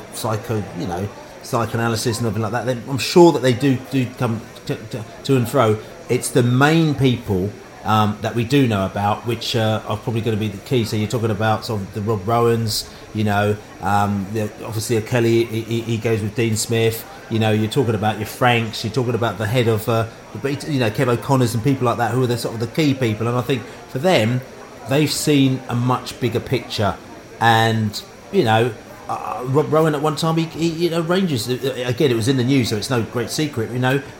psychoanalysis and everything like that. I'm sure that they do come to and fro. It's the main people that we do know about, which are probably going to be the key. So you're talking about sort of the Rob Rowans, obviously Kelly, he goes with Dean Smith. You're talking about your Franks, you're talking about the head of, Kev O'Connor's and people like that, who are the sort of the key people. And I think for them, they've seen a much bigger picture. And, Rob Rowan at one time, he Rangers, again, it was in the news, so it's no great secret,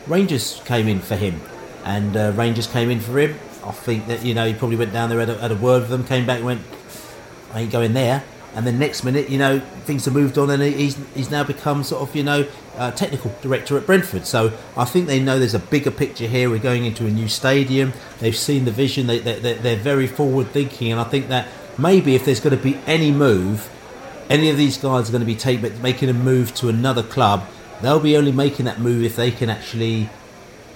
Rangers came in for him. And Rangers came in for him. I think that, he probably went down there, had a word with them, came back and went, I ain't going there. And then next minute, things have moved on, and he's now become sort of, technical director at Brentford. So I think they know there's a bigger picture here. We're going into a new stadium. They've seen the vision. They're very forward thinking, and I think that maybe if there's going to be any move, any of these guys are going to be making a move to another club. They'll be only making that move if they can actually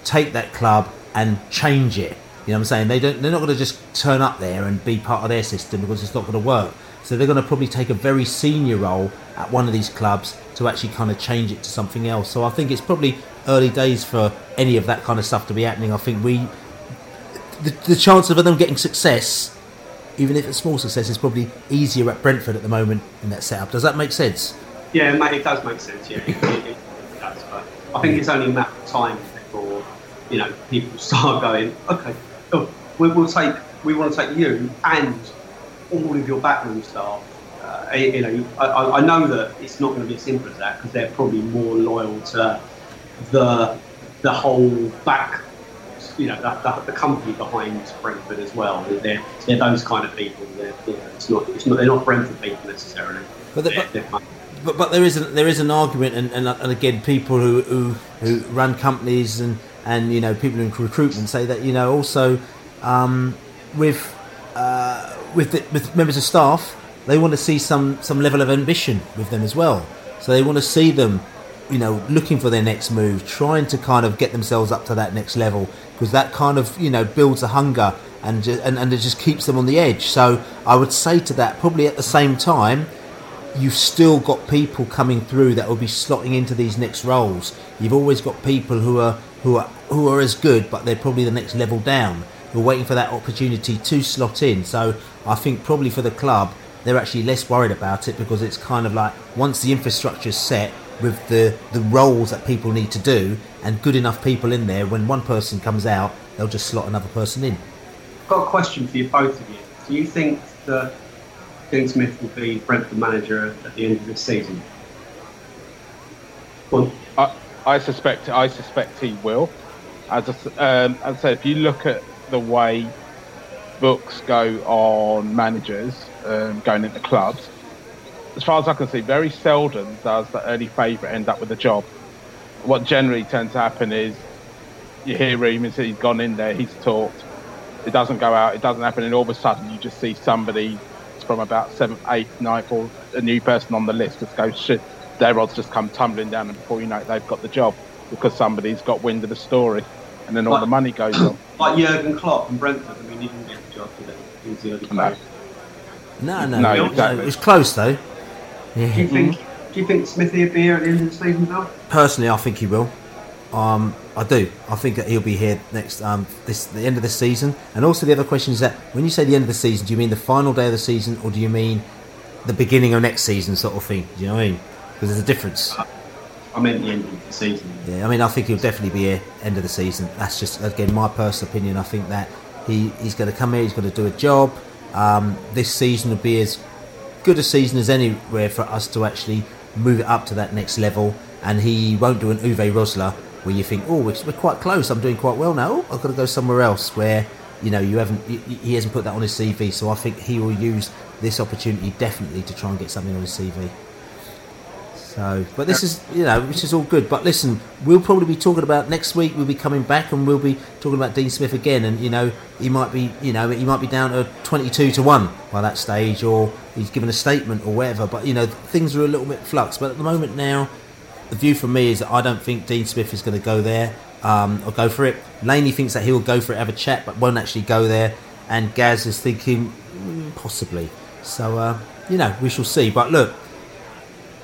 take that club and change it. You know what I'm saying? They're not going to just turn up there and be part of their system, because it's not going to work. So they're going to probably take a very senior role at one of these clubs to actually kind of change it to something else. So I think it's probably early days for any of that kind of stuff to be happening. I think the chance of them getting success, even if it's small success, is probably easier at Brentford at the moment in that setup. Does that make sense? Yeah, it does make sense. Yeah, it does. But I think it's only a matter of time before people start going, okay, we want to take you and all of your backroom staff. I know that it's not going to be as simple as that, because they're probably more loyal to the whole back, the company behind Brentford as well. They're those kind of people. They're not Brentford people necessarily. But there is an argument, and again, people who run companies and people in recruitment say that also with members of staff, they want to see some level of ambition with them as well. So they want to see them, looking for their next move, trying to kind of get themselves up to that next level, because that kind of, builds a hunger and it just keeps them on the edge. So I would say to that, probably at the same time, you've still got people coming through that will be slotting into these next roles. You've always got people who are as good, but they're probably the next level down. We're waiting for that opportunity to slot in. So I think probably for the club, they're actually less worried about it, because it's kind of like once the infrastructure's set with the roles that people need to do and good enough people in there, when one person comes out, they'll just slot another person in. I've got a question for you, both of you. Do you think that Dean Smith will be Brentford manager at the end of this season? Well, I suspect he will. As I said, if you look at the way books go on managers going into clubs, as far as I can see, very seldom does the early favourite end up with a job. What generally tends to happen is you hear rumours that he's gone in there, he's talked, it doesn't go out, it doesn't happen, and all of a sudden you just see somebody from about 7th, 8th, 9th, or a new person on the list just goes, shit, their odds just come tumbling down, and before you know it, they've got the job because somebody's got wind of the story. And then all the money goes on. Like Jurgen Klopp and Brentford, he didn't get the job today. He was the early player. No, exactly. It was close, though. Yeah. Do you think Smithy will be here at the end of the season now? Personally, I think he will. I do. I think that he'll be here next the end of the season. And also the other question is that when you say the end of the season, do you mean the final day of the season, or do you mean the beginning of next season sort of thing? Do you know what I mean? Because there's a difference. I meant the end of the season. Yeah, I think he'll definitely be here end of the season. That's just, again, my personal opinion. I think that he's going to come here, he's going to do a job. This season will be as good a season as anywhere for us to actually move it up to that next level. And he won't do an Uwe Rosler where you think, oh, we're quite close, I'm doing quite well now, oh, I've got to go somewhere else, where he hasn't put that on his CV. So I think he will use this opportunity definitely to try and get something on his CV. No, but this is, which is all good. But listen, we'll probably be talking about next week. We'll be coming back and we'll be talking about Dean Smith again. And he might be down to 22-1 by that stage, or he's given a statement or whatever. But things are a little bit flux. But at the moment now, the view from me is that I don't think Dean Smith is going to go there. I'll go for it. Laney thinks that he'll go for it, have a chat, but won't actually go there. And Gaz is thinking, possibly. So, we shall see. But look,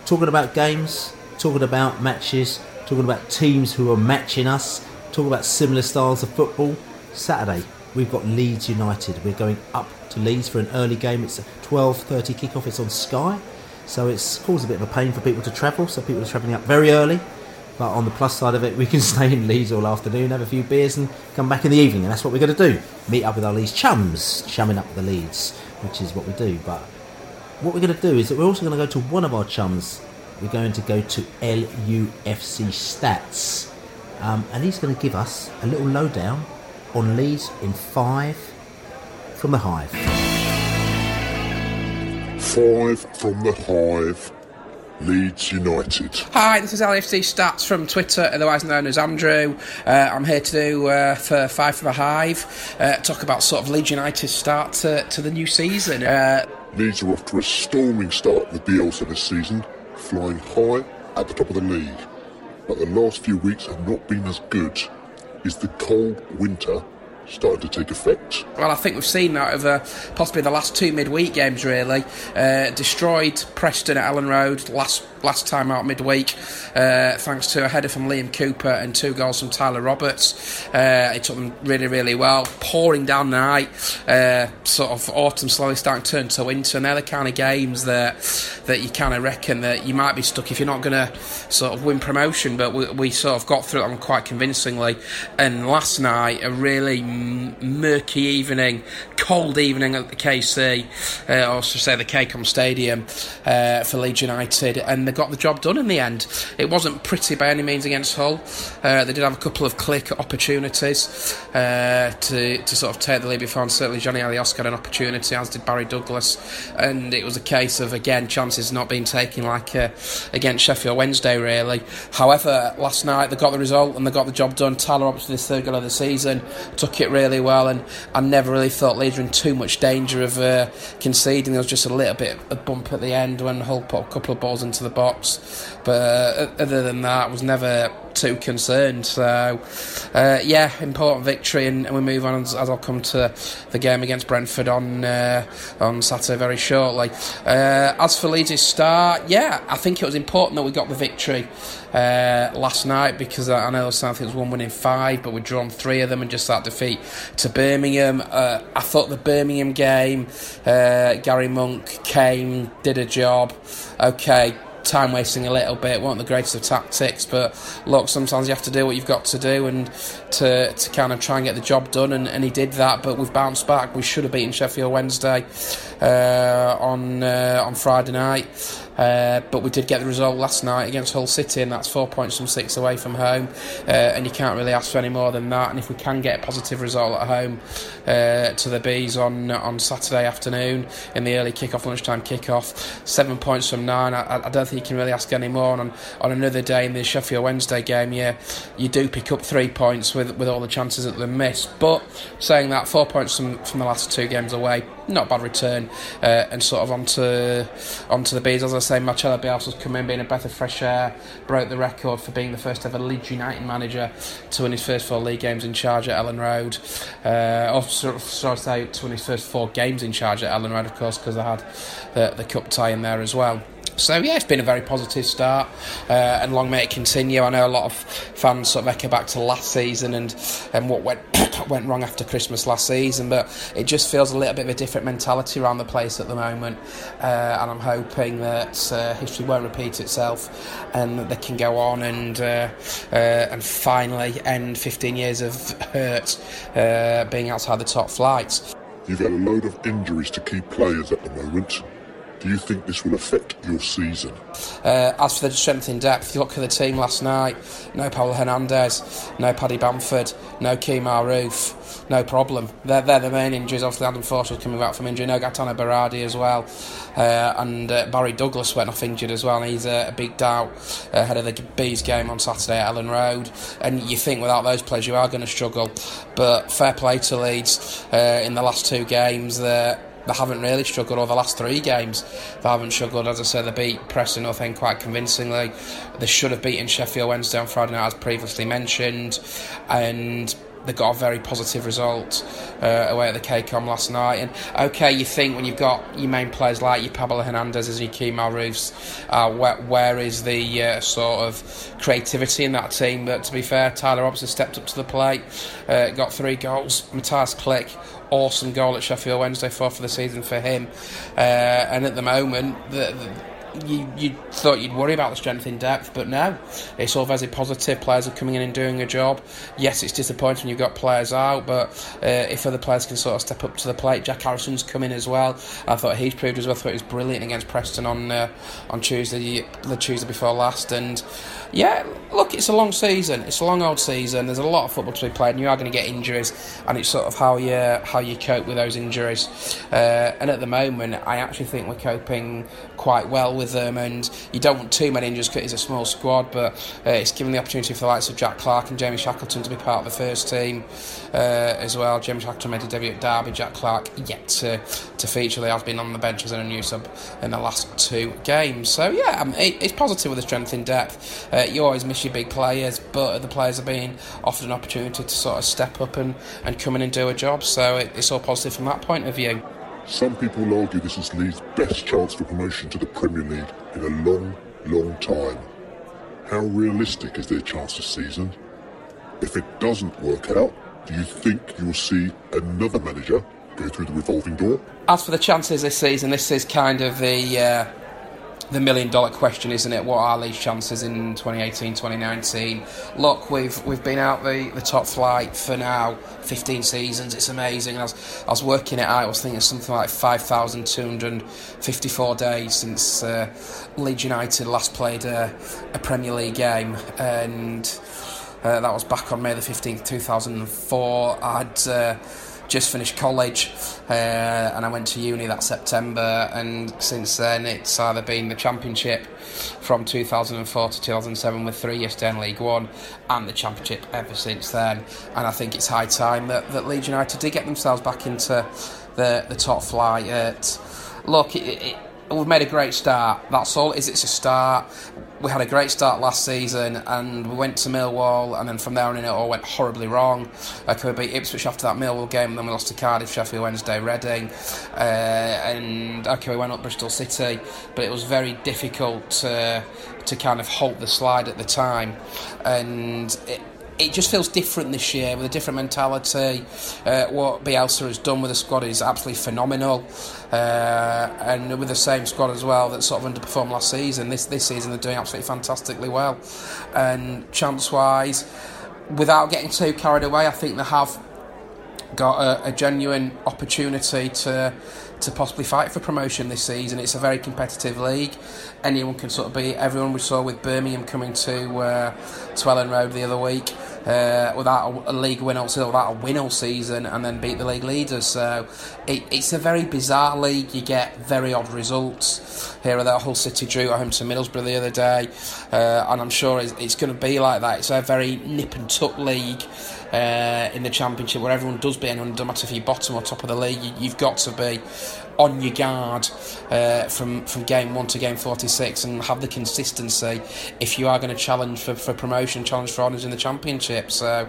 talking about games, talking about matches, talking about teams who are matching us, talking about similar styles of football, Saturday we've got Leeds United. We're going up to Leeds for an early game. It's a 12:30 kickoff. It's on Sky. So it's caused a bit of a pain for people to travel. So people are travelling up very early. But on the plus side of it, we can stay in Leeds all afternoon, have a few beers and come back in the evening. And that's what we're going to do. Meet up with our Leeds chums, chumming up the Leeds, which is what we do. But what we're going to do is that we're also going to go to one of our chums. We're going to go to LUFC Stats. And he's going to give us a little lowdown on Leeds in 5 from the Hive. 5 from the Hive. Leeds United. Hi, this is LFC Stats from Twitter, otherwise known as Andrew. I'm here to do for Five for the Hive, talk about sort of Leeds United's start to the new season. Leeds are off to a storming start with Bielsa this season, flying high at the top of the league. But the last few weeks have not been as good. Is the cold winter starting to take effect? Well, I think we've seen that over possibly the last two midweek games, really. Destroyed Preston at Ellen Road last time out midweek, thanks to a header from Liam Cooper and 2 goals from Tyler Roberts. It took them really, really well. Pouring down the night, sort of autumn slowly starting to turn to winter, and they're the kind of games that you kind of reckon that you might be stuck if you're not going to sort of win promotion, but we sort of got through them quite convincingly. And last night, a really murky evening, cold evening at the KC, or should say the KCOM Stadium, for Leeds United, and they got the job done in the end. It wasn't pretty by any means against Hull. They did have a couple of clear cut opportunities to sort of take the lead before, and certainly Johnny Alioska had an opportunity, as did Barry Douglas, and it was a case of, again, chances not being taken like against Sheffield Wednesday, really. However, last night they got the result and they got the job done. Tyler Roberts, his 3rd goal of the season, took it really well, and I never really thought Leeds were in too much danger of conceding. There was just a little bit of a bump at the end when Hull put a couple of balls into the box, but other than that, I was never too concerned. So important victory, and we move on, as I'll come to the game against Brentford on Saturday very shortly. As for Leeds' start, I think it was important that we got the victory last night, because I know I think it was 1 win in 5, but we'd drawn 3 of them, and just that defeat to Birmingham. I thought the Birmingham game, Gary Monk came, did a job, okay, time wasting a little bit, weren't the greatest of tactics, but look, sometimes you have to do what you've got to do and to kind of try and get the job done, and he did that, but we've bounced back. We should have beaten Sheffield Wednesday on Friday night, but we did get the result last night against Hull City, and that's 4 points from 6 away from home, and you can't really ask for any more than that. And if we can get a positive result at home to the Bees on Saturday afternoon in the early kickoff, lunchtime kickoff, 7 points from 9, I don't think you can really ask any more. And on another day in the Sheffield Wednesday game, you do pick up 3 points with all the chances that they missed. But saying that, 4 points from the last 2 games away, not a bad return, and sort of onto the Bees. As I say, Marcelo Bielsa's come in being a breath of fresh air, broke the record for being the first ever Leeds United manager to win his first 4 league games in charge at Ellen Road, to win his first 4 games in charge at Ellen Road, of course, because they had the cup tie in there as well. So it's been a very positive start, and long may it continue. I know a lot of fans sort of echo back to last season and what went wrong after Christmas last season, but it just feels a little bit of a different mentality around the place at the moment, and I'm hoping that history won't repeat itself, and that they can go on and finally end 15 years of hurt being outside the top flights. You've had a load of injuries to key players at the moment. Do you think this will affect your season? As for the strength in depth, you look at the team last night, no Pablo Hernandez, no Paddy Bamford, no Kemar Roof, no problem. They're the main injuries. Obviously Adam Forshaw coming back from injury, no Gaetano Berardi as well, and Barry Douglas went off injured as well, and he's a big doubt ahead of the Bees game on Saturday at Ellen Road. And you think without those players you are going to struggle, but fair play to Leeds in the last 2 games. They haven't really struggled over the last three games. They haven't struggled. As I said, they beat Preston North End quite convincingly. They should have beaten Sheffield Wednesday on Friday night, as previously mentioned. And they got a very positive result away at the KCOM last night. And OK, you think when you've got your main players like your Pablo Hernandez's and your Kemal Roofs, where is the sort of creativity in that team? But to be fair, Tyler Robson stepped up to the plate, got three goals. Matthias Klick, awesome goal at Sheffield Wednesday, fourth for the season for him. And at the moment, You thought you'd worry about the strength in depth, but no, it's all very positive. Players are coming in and doing a job. Yes, it's disappointing when you've got players out, but if other players can sort of step up to the plate, Jack Harrison's come in as well. I thought he's proved as well. I thought he was brilliant against Preston on Tuesday, the Tuesday before last. And yeah, look, it's a long season. It's a long old season. There's a lot of football to be played, and you are going to get injuries, and it's sort of how you cope with those injuries. And at the moment, I actually think we're coping quite well with them, and you don't want too many injuries because it's a small squad, but it's given the opportunity for the likes of Jack Clark and Jamie Shackleton to be part of the first team as well. Jamie Shackleton made a debut at Derby. Jack Clark yet to feature. They have been on the bench as a new sub in the last two games. So yeah, it's positive with the strength in depth. You always miss your big players, but the players are being offered an opportunity to sort of step up and come in and do a job. So it's all positive from that point of view. Some people will argue this is Leeds' best chance for promotion to the Premier League in a long, long time. How realistic is their chance this season? If it doesn't work out, do you think you'll see another manager go through the revolving door? As for the chances this season, this is kind of the million-dollar question, isn't it? What are Leeds' chances in 2018, 2019? Look, we've been out the top flight for now 15 seasons. It's amazing. I was working it out. I was thinking something like 5,254 days since Leeds United last played a Premier League game, and that was back on May the 15th, 2004. I'd just finished college and I went to uni that September, and since then it's either been the Championship from 2004 to 2007 with 3 years stay in League One, and the Championship ever since then. And I think it's high time that Leeds United did get themselves back into the top flight. Look, we've made a great start. That's all it is. It's a start. We had a great start last season, and we went to Millwall, and then from there on in it all went horribly wrong. We beat Ipswich after that Millwall game, and then we lost to Cardiff, Sheffield Wednesday, Reading, and we went up Bristol City, but it was very difficult to kind of halt the slide at the time. And it just feels different this year, with a different mentality. What Bielsa has done with the squad is absolutely phenomenal, and with the same squad as well that sort of underperformed last season, this season they're doing absolutely fantastically well. And chance-wise, without getting too carried away, I think they have got a genuine opportunity to possibly fight for promotion this season. It's a very competitive league. Anyone can sort of beat everyone. We saw with Birmingham coming to Ellen Road the other week without a league win all season, without a win all season, and then beat the league leaders. So it's a very bizarre league. You get very odd results here or there. Hull City drew at home to Middlesbrough the other day, and I'm sure it's going to be like that. It's a very nip and tuck league in the Championship, where everyone does beat anyone. It doesn't matter if you're bottom or top of the league. You've got to be on your guard from game 1 to game 46, and have the consistency if you are going to challenge for promotion, challenge for honours in the Championship. So I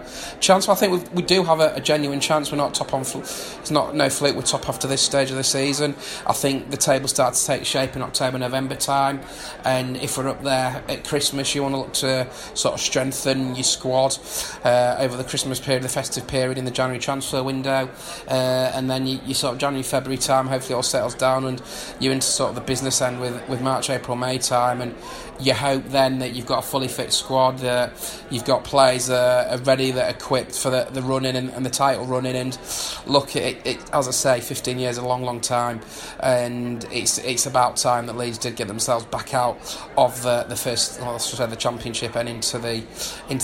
think we do have a genuine chance. We're not top on, it's not no fluke we're top after this stage of the season. I think the table starts to take shape in October, November time, and if we're up there at Christmas, you want to look to sort of strengthen your squad over the Christmas period, the festive period, in the January transfer window, and then you sort of January, February time, hopefully all settles down, and you're into sort of the business end with March, April, May time, and you hope then that you've got a fully fit squad, that you've got players that are ready, that are equipped for the running and the title running. And look, it as I say, 15 years is a long, long time, and it's about time that Leeds did get themselves back out of the Championship and into the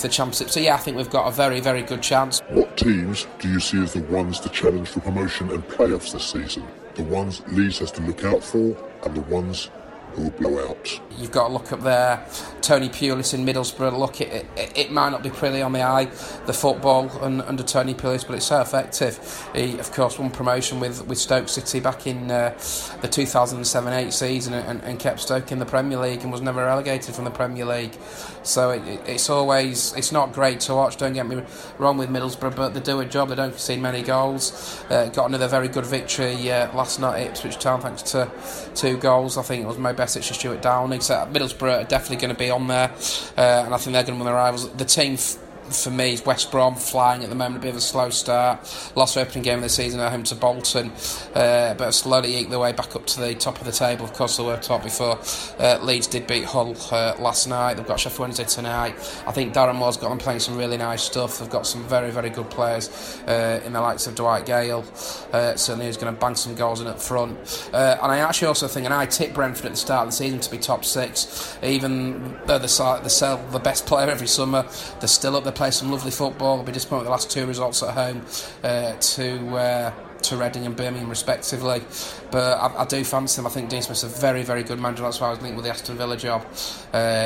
Championship. So yeah, I think we've got a very, very good chance. What teams do you see as the ones to challenge for promotion and playoffs this season? The ones Leeds has to look out for, and the ones or blowouts. You've got to look up there. Tony Pulis in Middlesbrough, look, it might not be pretty on the eye, the football under Tony Pulis, but it's so effective. He, of course, won promotion with Stoke City back in the 2007-8 season and kept Stoke in the Premier League and was never relegated from the Premier League. So it's not great to watch, don't get me wrong, with Middlesbrough, but they do a job. They don't concede many goals. Got another very good victory last night at Ipswich Town thanks to 2 goals. I think it was Mo Besic and Stuart Downing. So Middlesbrough are definitely going to be on there, and I think they're going to win the rivals. The team for me is West Brom, flying at the moment, a bit of a slow start. Lost their opening game of the season at home to Bolton, but slowly eked their way back up to the top of the table. Of course, they were top before. Leeds did beat Hull last night. They've got Sheffield Wednesday tonight. I think Darren Moore's got them playing some really nice stuff. They've got some very, very good players in the likes of Dwight Gale, certainly who's going to bang some goals in up front. And I actually also think, and I tipped Brentford at the start of the season to be top 6, even though they sell the best player every summer. They're still up there. Play some lovely football. I'll be disappointed with the last 2 results at home to Reading and Birmingham respectively, but I do fancy them. I think Dean Smith's a very, very good manager. That's why I was linked with the Aston Villa job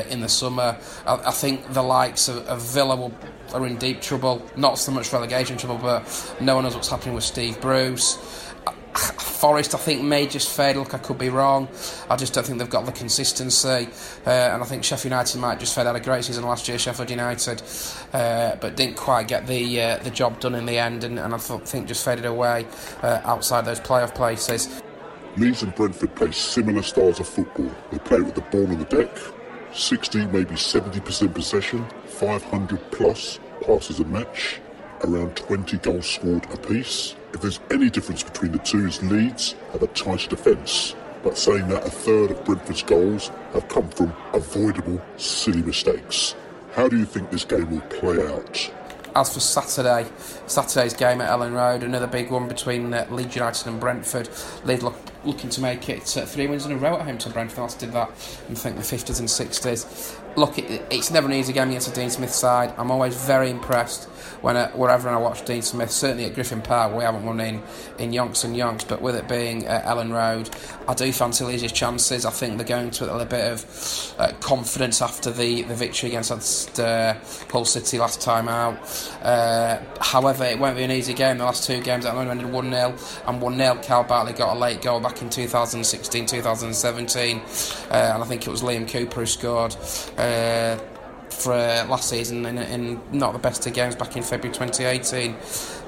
in the summer. I think the likes of Villa are in deep trouble, not so much relegation trouble, but no one knows what's happening with Steve Bruce. Forest, I think, may just fade. Look, I could be wrong. I just don't think they've got the consistency, and I think Sheffield United might just fade. Had a great season last year, Sheffield United, but didn't quite get the job done in the end, and I think just faded away outside those playoff places. Leeds and Brentford play similar styles of football. They play with the ball on the deck, 60, maybe 70% possession, 500 plus passes a match, around 20 goals scored apiece. If there's any difference between the two, is Leeds have a tight defence. But saying that, a third of Brentford's goals have come from avoidable, silly mistakes. How do you think this game will play out? As for Saturday's game at Ellen Road, another big one between Leeds United and Brentford. Leeds looking to make it 3 wins in a row at home to Brentford. Last did that in, I think, the 50s and 60s. Look, it's never an easy game against a Dean Smith side. I'm always very impressed wherever I watch Dean Smith. Certainly at Griffin Park, we haven't won in yonks and yonks, but with it being at Ellen Road, I do fancy Leeds' chances. I think they're going to a little bit of confidence after the victory against Hull City last time out. However, it won't be an easy game. The last 2 games at Ellen Road ended 1-0 and 1-0. Cal Bartley got a late goal back in 2016, 2017, and I think it was Liam Cooper who scored for last season in not the best of games back in February 2018.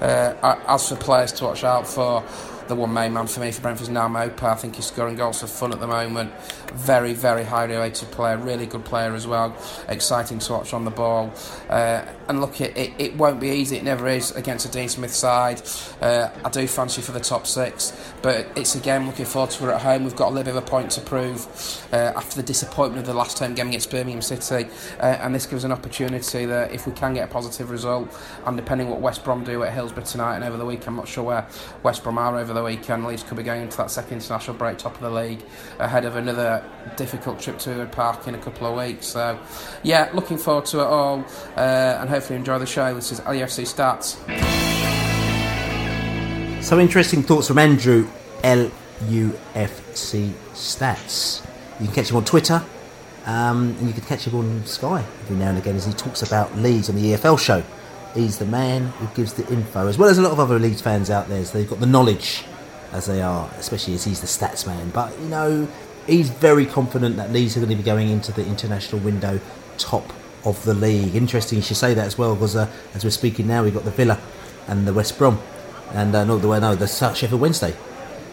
As for players to watch out for, the one main man for me for Brentford is now Malpe. I think he's scoring goals for fun at the moment. Very, very highly rated player, really good player as well. Exciting to watch on the ball. And look, it won't be easy. It never is against a Dean Smith side. I do fancy for the top 6, but it's a game looking forward to. We're at home. We've got a little bit of a point to prove after the disappointment of the last home game against Birmingham City. And this gives an opportunity that if we can get a positive result, and depending what West Brom do at Hillsborough tonight and over the week, I'm not sure where West Brom are over the weekend. Leeds could be going into that second international break top of the league ahead of another difficult trip to Ewood Park in a couple of weeks. So yeah, looking forward to it all, and hopefully enjoy the show. This is LUFC Stats. Some interesting thoughts from Andrew. LUFC Stats, you can catch him on Twitter, and you can catch him on Sky every now and again as he talks about Leeds on the EFL show. He's the man who gives the info, as well as a lot of other Leeds fans out there, so they've got the knowledge as they are, especially as he's the stats man. But, you know, he's very confident that Leeds are going to be going into the international window top of the league. Interesting you should say that as well, because as we're speaking now, we've got the Villa and the West Brom, and the Sheffield Wednesday.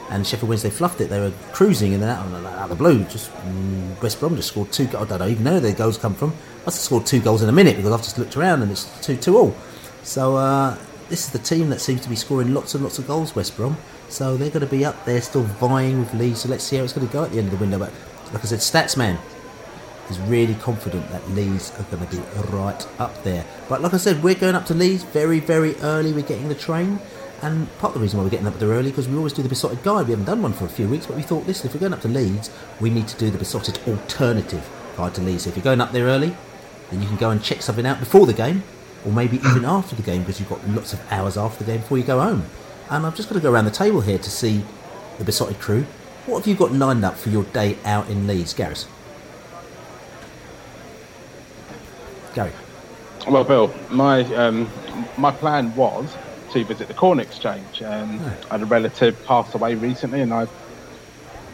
And Sheffield Wednesday fluffed it. They were cruising in and out of the blue. West Brom just scored 2 goals. I don't even know where their goals come from. I must have scored 2 goals in a minute, because I've just looked around and it's 2-2. So this is the team that seems to be scoring lots and lots of goals, West Brom. So they're going to be up there still vying with Leeds. So let's see how it's going to go at the end of the window. But like I said, Statsman is really confident that Leeds are going to be right up there. But like I said, we're going up to Leeds very, very early. We're getting the train. And part of the reason why we're getting up there early, because we always do the Besotted Guide. We haven't done one for a few weeks, but we thought, listen, if we're going up to Leeds, we need to do the Besotted Alternative Guide to Leeds. So if you're going up there early, then you can go and check something out before the game, or maybe even after the game, because you've got lots of hours after the game before you go home. And I've just got to go around the table here to see the Besotted crew What have you got lined up for your day out in Leeds, Gareth? Gary. Well, Bill, my my plan was to visit the Corn Exchange. I had a relative pass away recently, and I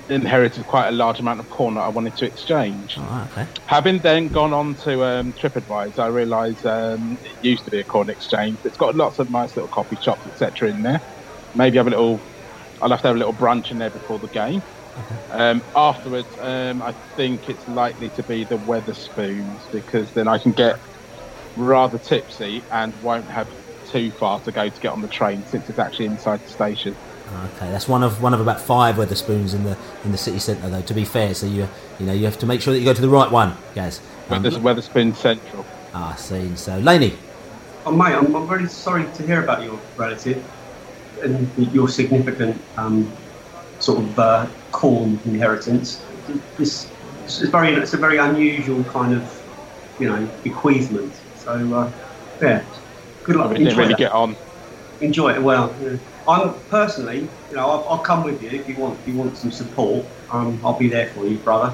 inherited quite a large amount of corn that I wanted to exchange. Oh, okay. Having then gone on to TripAdvisor, I realised it used to be a corn exchange. It's got lots of nice little coffee shops, etc. in there. Maybe have a little. I'll have to have a little brunch in there before the game. Okay. Afterwards, I think it's likely to be the Wetherspoons, because then I can get rather tipsy and won't have too far to go to get on the train, since it's actually inside the station. Okay, that's one of about five Wetherspoons in the city centre, though. To be fair, so you know you have to make sure that you go to the right one, guys. There's Wetherspoon Central. Ah, seen. So, Laney. Oh, mate, I'm very sorry to hear about your relative and your significant corn inheritance. It's a very unusual kind of bequeathment. So, good luck. We didn't really get on. Enjoy it well. Yeah. I'm personally, I'll come with you if you want some support. I'll be there for you, brother.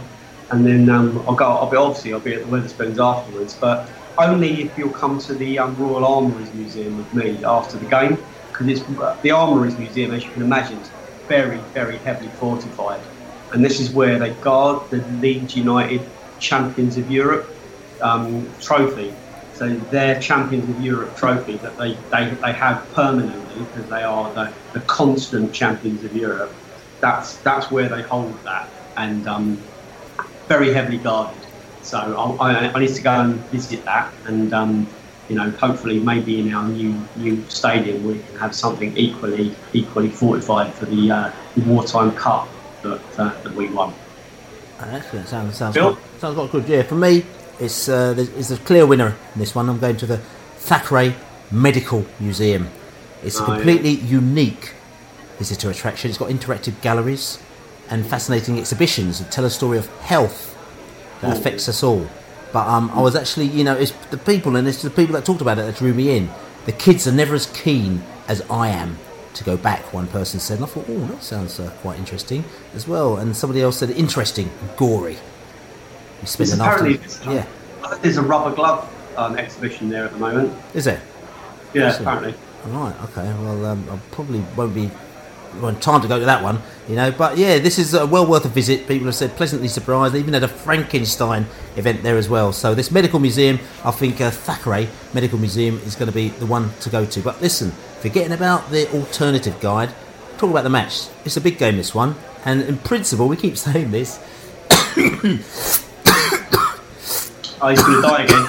And then I'll be at the Wetherspoons afterwards, but only if you'll come to the Royal Armouries Museum with me after the game, because the Armouries Museum, as you can imagine, is very, very heavily fortified. And this is where they guard the Leeds United Champions of Europe trophy. So their Champions of Europe trophy that they have permanently, because they are the constant Champions of Europe. That's where they hold that, and very heavily guarded. So I need to go and visit that, and hopefully maybe in our new stadium we can have something equally fortified for the wartime cup that we won. Excellent. Sounds like good. Yeah, for me. It's a clear winner in this one. I'm going to the Thackeray Medical Museum. It's a completely unique visitor attraction. It's got interactive galleries and fascinating exhibitions that tell a story of health that affects us all. But I was actually, it's the people, and it's the people that talked about it that drew me in. The kids are never as keen as I am to go back, one person said. And I thought, that sounds quite interesting as well. And somebody else said, interesting and gory. It's apparently, there's a rubber glove exhibition there at the moment. Is there? Yeah, apparently. Right. Okay. Well, I probably won't have time to go to that one, But yeah, this is well worth a visit. People have said pleasantly surprised. They even had a Frankenstein event there as well. So this medical museum, I think Thackeray Medical Museum is going to be the one to go to. But listen, forgetting about the alternative guide, talk about the match. It's a big game, this one, and in principle, we keep saying this. Oh, he's going to die again.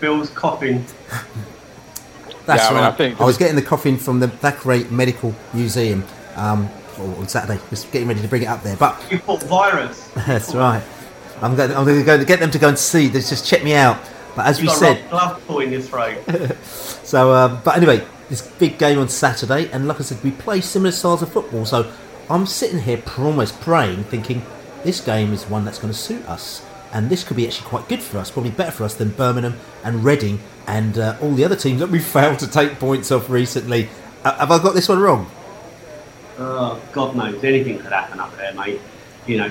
Bill's coughing. That's right. I was getting the coughing from the Thackeray Medical Museum on Saturday. Just getting ready to bring it up there. But you caught virus. That's right. I'm going to go to get them to go and see. They just check me out. But as you said, a glove pull in your throat. So, but anyway, this big game on Saturday, and like I said, we play similar styles of football. So I'm sitting here almost praying, thinking this game is one that's going to suit us. And this could be actually quite good for us, probably better for us than Birmingham and Reading and all the other teams that we've failed to take points off recently. Have I got this one wrong? Oh, God knows. Anything could happen up there, mate. The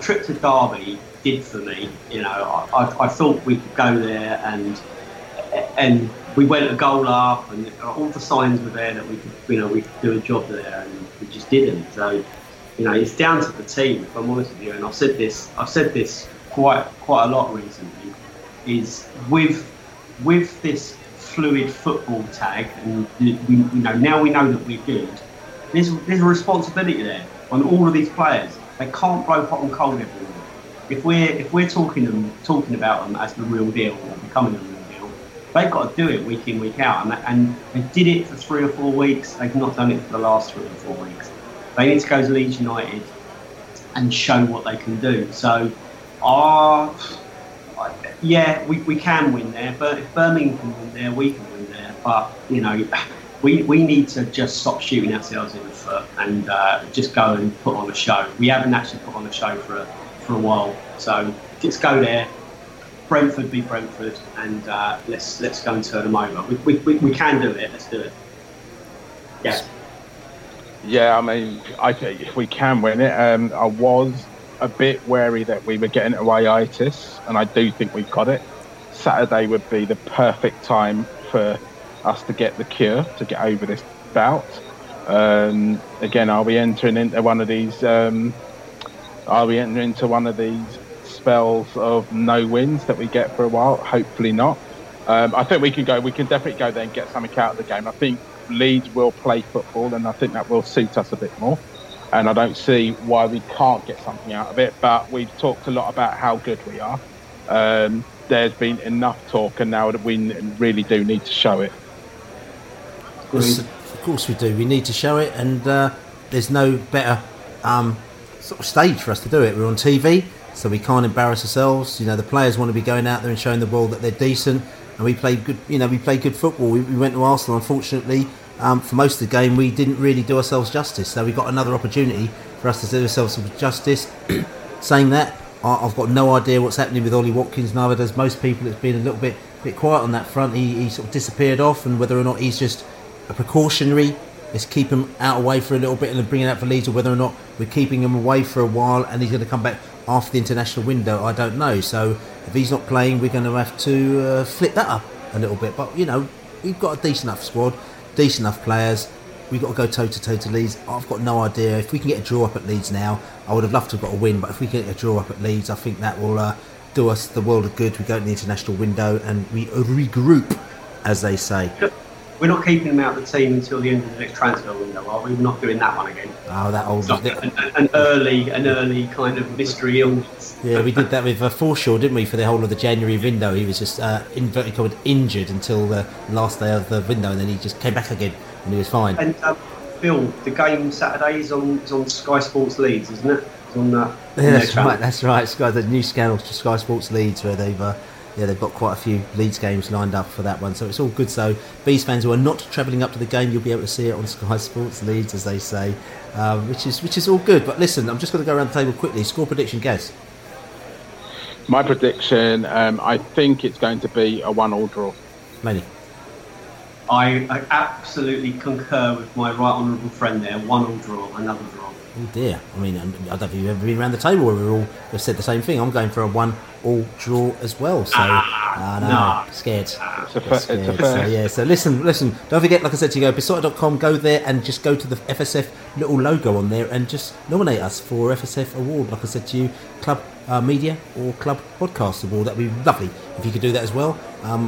trip to Derby did for me. I thought we could go there and we went a goal up and all the signs were there that we could, we could do a job there, and we just didn't. So, it's down to the team, if I'm honest with you. And I've said this quite a lot recently, is with this fluid football tag, and now we know that we're good, there's a responsibility there on all of these players. They can't blow hot and cold everywhere. If we're talking about them as the real deal or becoming the real deal, they've got to do it week in, week out, and they did it for 3 or 4 weeks. They've not done it for the last 3 or 4 weeks. They need to go to Leeds United and show what they can do. So, we can win there. But if Birmingham can win there, we can win there. But, we need to just stop shooting ourselves in the foot and just go and put on a show. We haven't actually put on a show for a while. So, just go there. Brentford be Brentford. And let's go and turn them over. We can do it. Let's do it. Yes. Yeah. Yeah, I mean, I think if we can win it, I was a bit wary that we were getting away itis, and I do think we've got it. Saturday would be the perfect time for us to get the cure, to get over this bout. Again, are we entering into one of these? Are we entering into one of these spells of no wins that we get for a while? Hopefully not. I think we can go. We can definitely go there and get something out of the game. I think Leeds will play football, and I think that will suit us a bit more. And I don't see why we can't get something out of it. But we've talked a lot about how good we are. There's been enough talk, and now we really do need to show it. Of course we do. We need to show it, and there's no better sort of stage for us to do it. We're on TV, so we can't embarrass ourselves. You know, the players want to be going out there and showing the world that they're decent, and we play good. You know, we play good football. We went to Arsenal, unfortunately. For most of the game, we didn't really do ourselves justice. So we got another opportunity for us to do ourselves some justice. Saying that, I've got no idea what's happening with Ollie Watkins. Neither does most people. It's been a little bit quiet on that front. He sort of disappeared off, and whether or not he's just a precautionary, let's keep him out away for a little bit and then bring it out for Leeds, or whether or not we're keeping him away for a while and he's going to come back after the international window, I don't know. So if he's not playing, we're going to have to flip that up a little bit. But, you know, we've got a decent enough squad, decent enough players. We've got to go toe-to-toe to Leeds. I've got no idea. If we can get a draw up at Leeds now, I would have loved to have got a win, but if we get a draw up at Leeds, I think that will do us the world of good. We go to the international window and we regroup, as they say. We're not keeping him out of the team until the end of the next transfer window, are we? We're not doing that one again. Oh, that old... Like an early kind of mystery illness. Yeah, we did that with Forshaw, didn't we, for the whole of the January window. He was just, inverted commas, injured until the last day of the window, and then he just came back again, and he was fine. And, Bill, the game Saturday is on Sky Sports Leeds, isn't it? It's on that... Yeah, that's right. Sky, the new channel to Sky Sports Leeds, where they've got quite a few Leeds games lined up for that one, so it's all good. So Bees fans who are not travelling up to the game, you'll be able to see it on Sky Sports Leeds, as they say, which is all good. But listen, I'm just going to go around the table quickly. Score prediction, Gaz. My prediction, I think it's going to be a 1-1 draw. Manny. I absolutely concur with my right honourable friend there. 1-1 draw, another draw. Oh dear. I mean, I don't know if you've ever been around the table where we've said the same thing. I'm going for a 1-1 draw as well. So, no. Scared. It's scared. So listen. Don't forget, like I said to you, beside.com, go there and just go to the FSF little logo on there and just nominate us for FSF Award. Like I said to you, Club Media or Club Podcast Award. That'd be lovely if you could do that as well.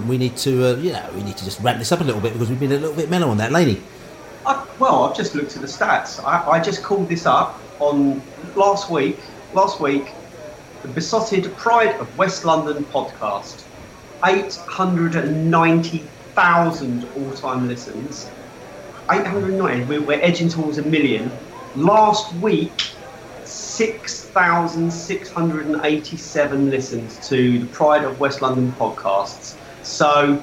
We need to, just ramp this up a little bit because we've been a little bit mellow on that, Laney. I've just looked at the stats. I just called this up on last week, the Besotted Pride of West London podcast. 890,000 all-time listens. 890. We're edging towards 1 million. Last week, 6,687 listens to the Pride of West London podcasts. So,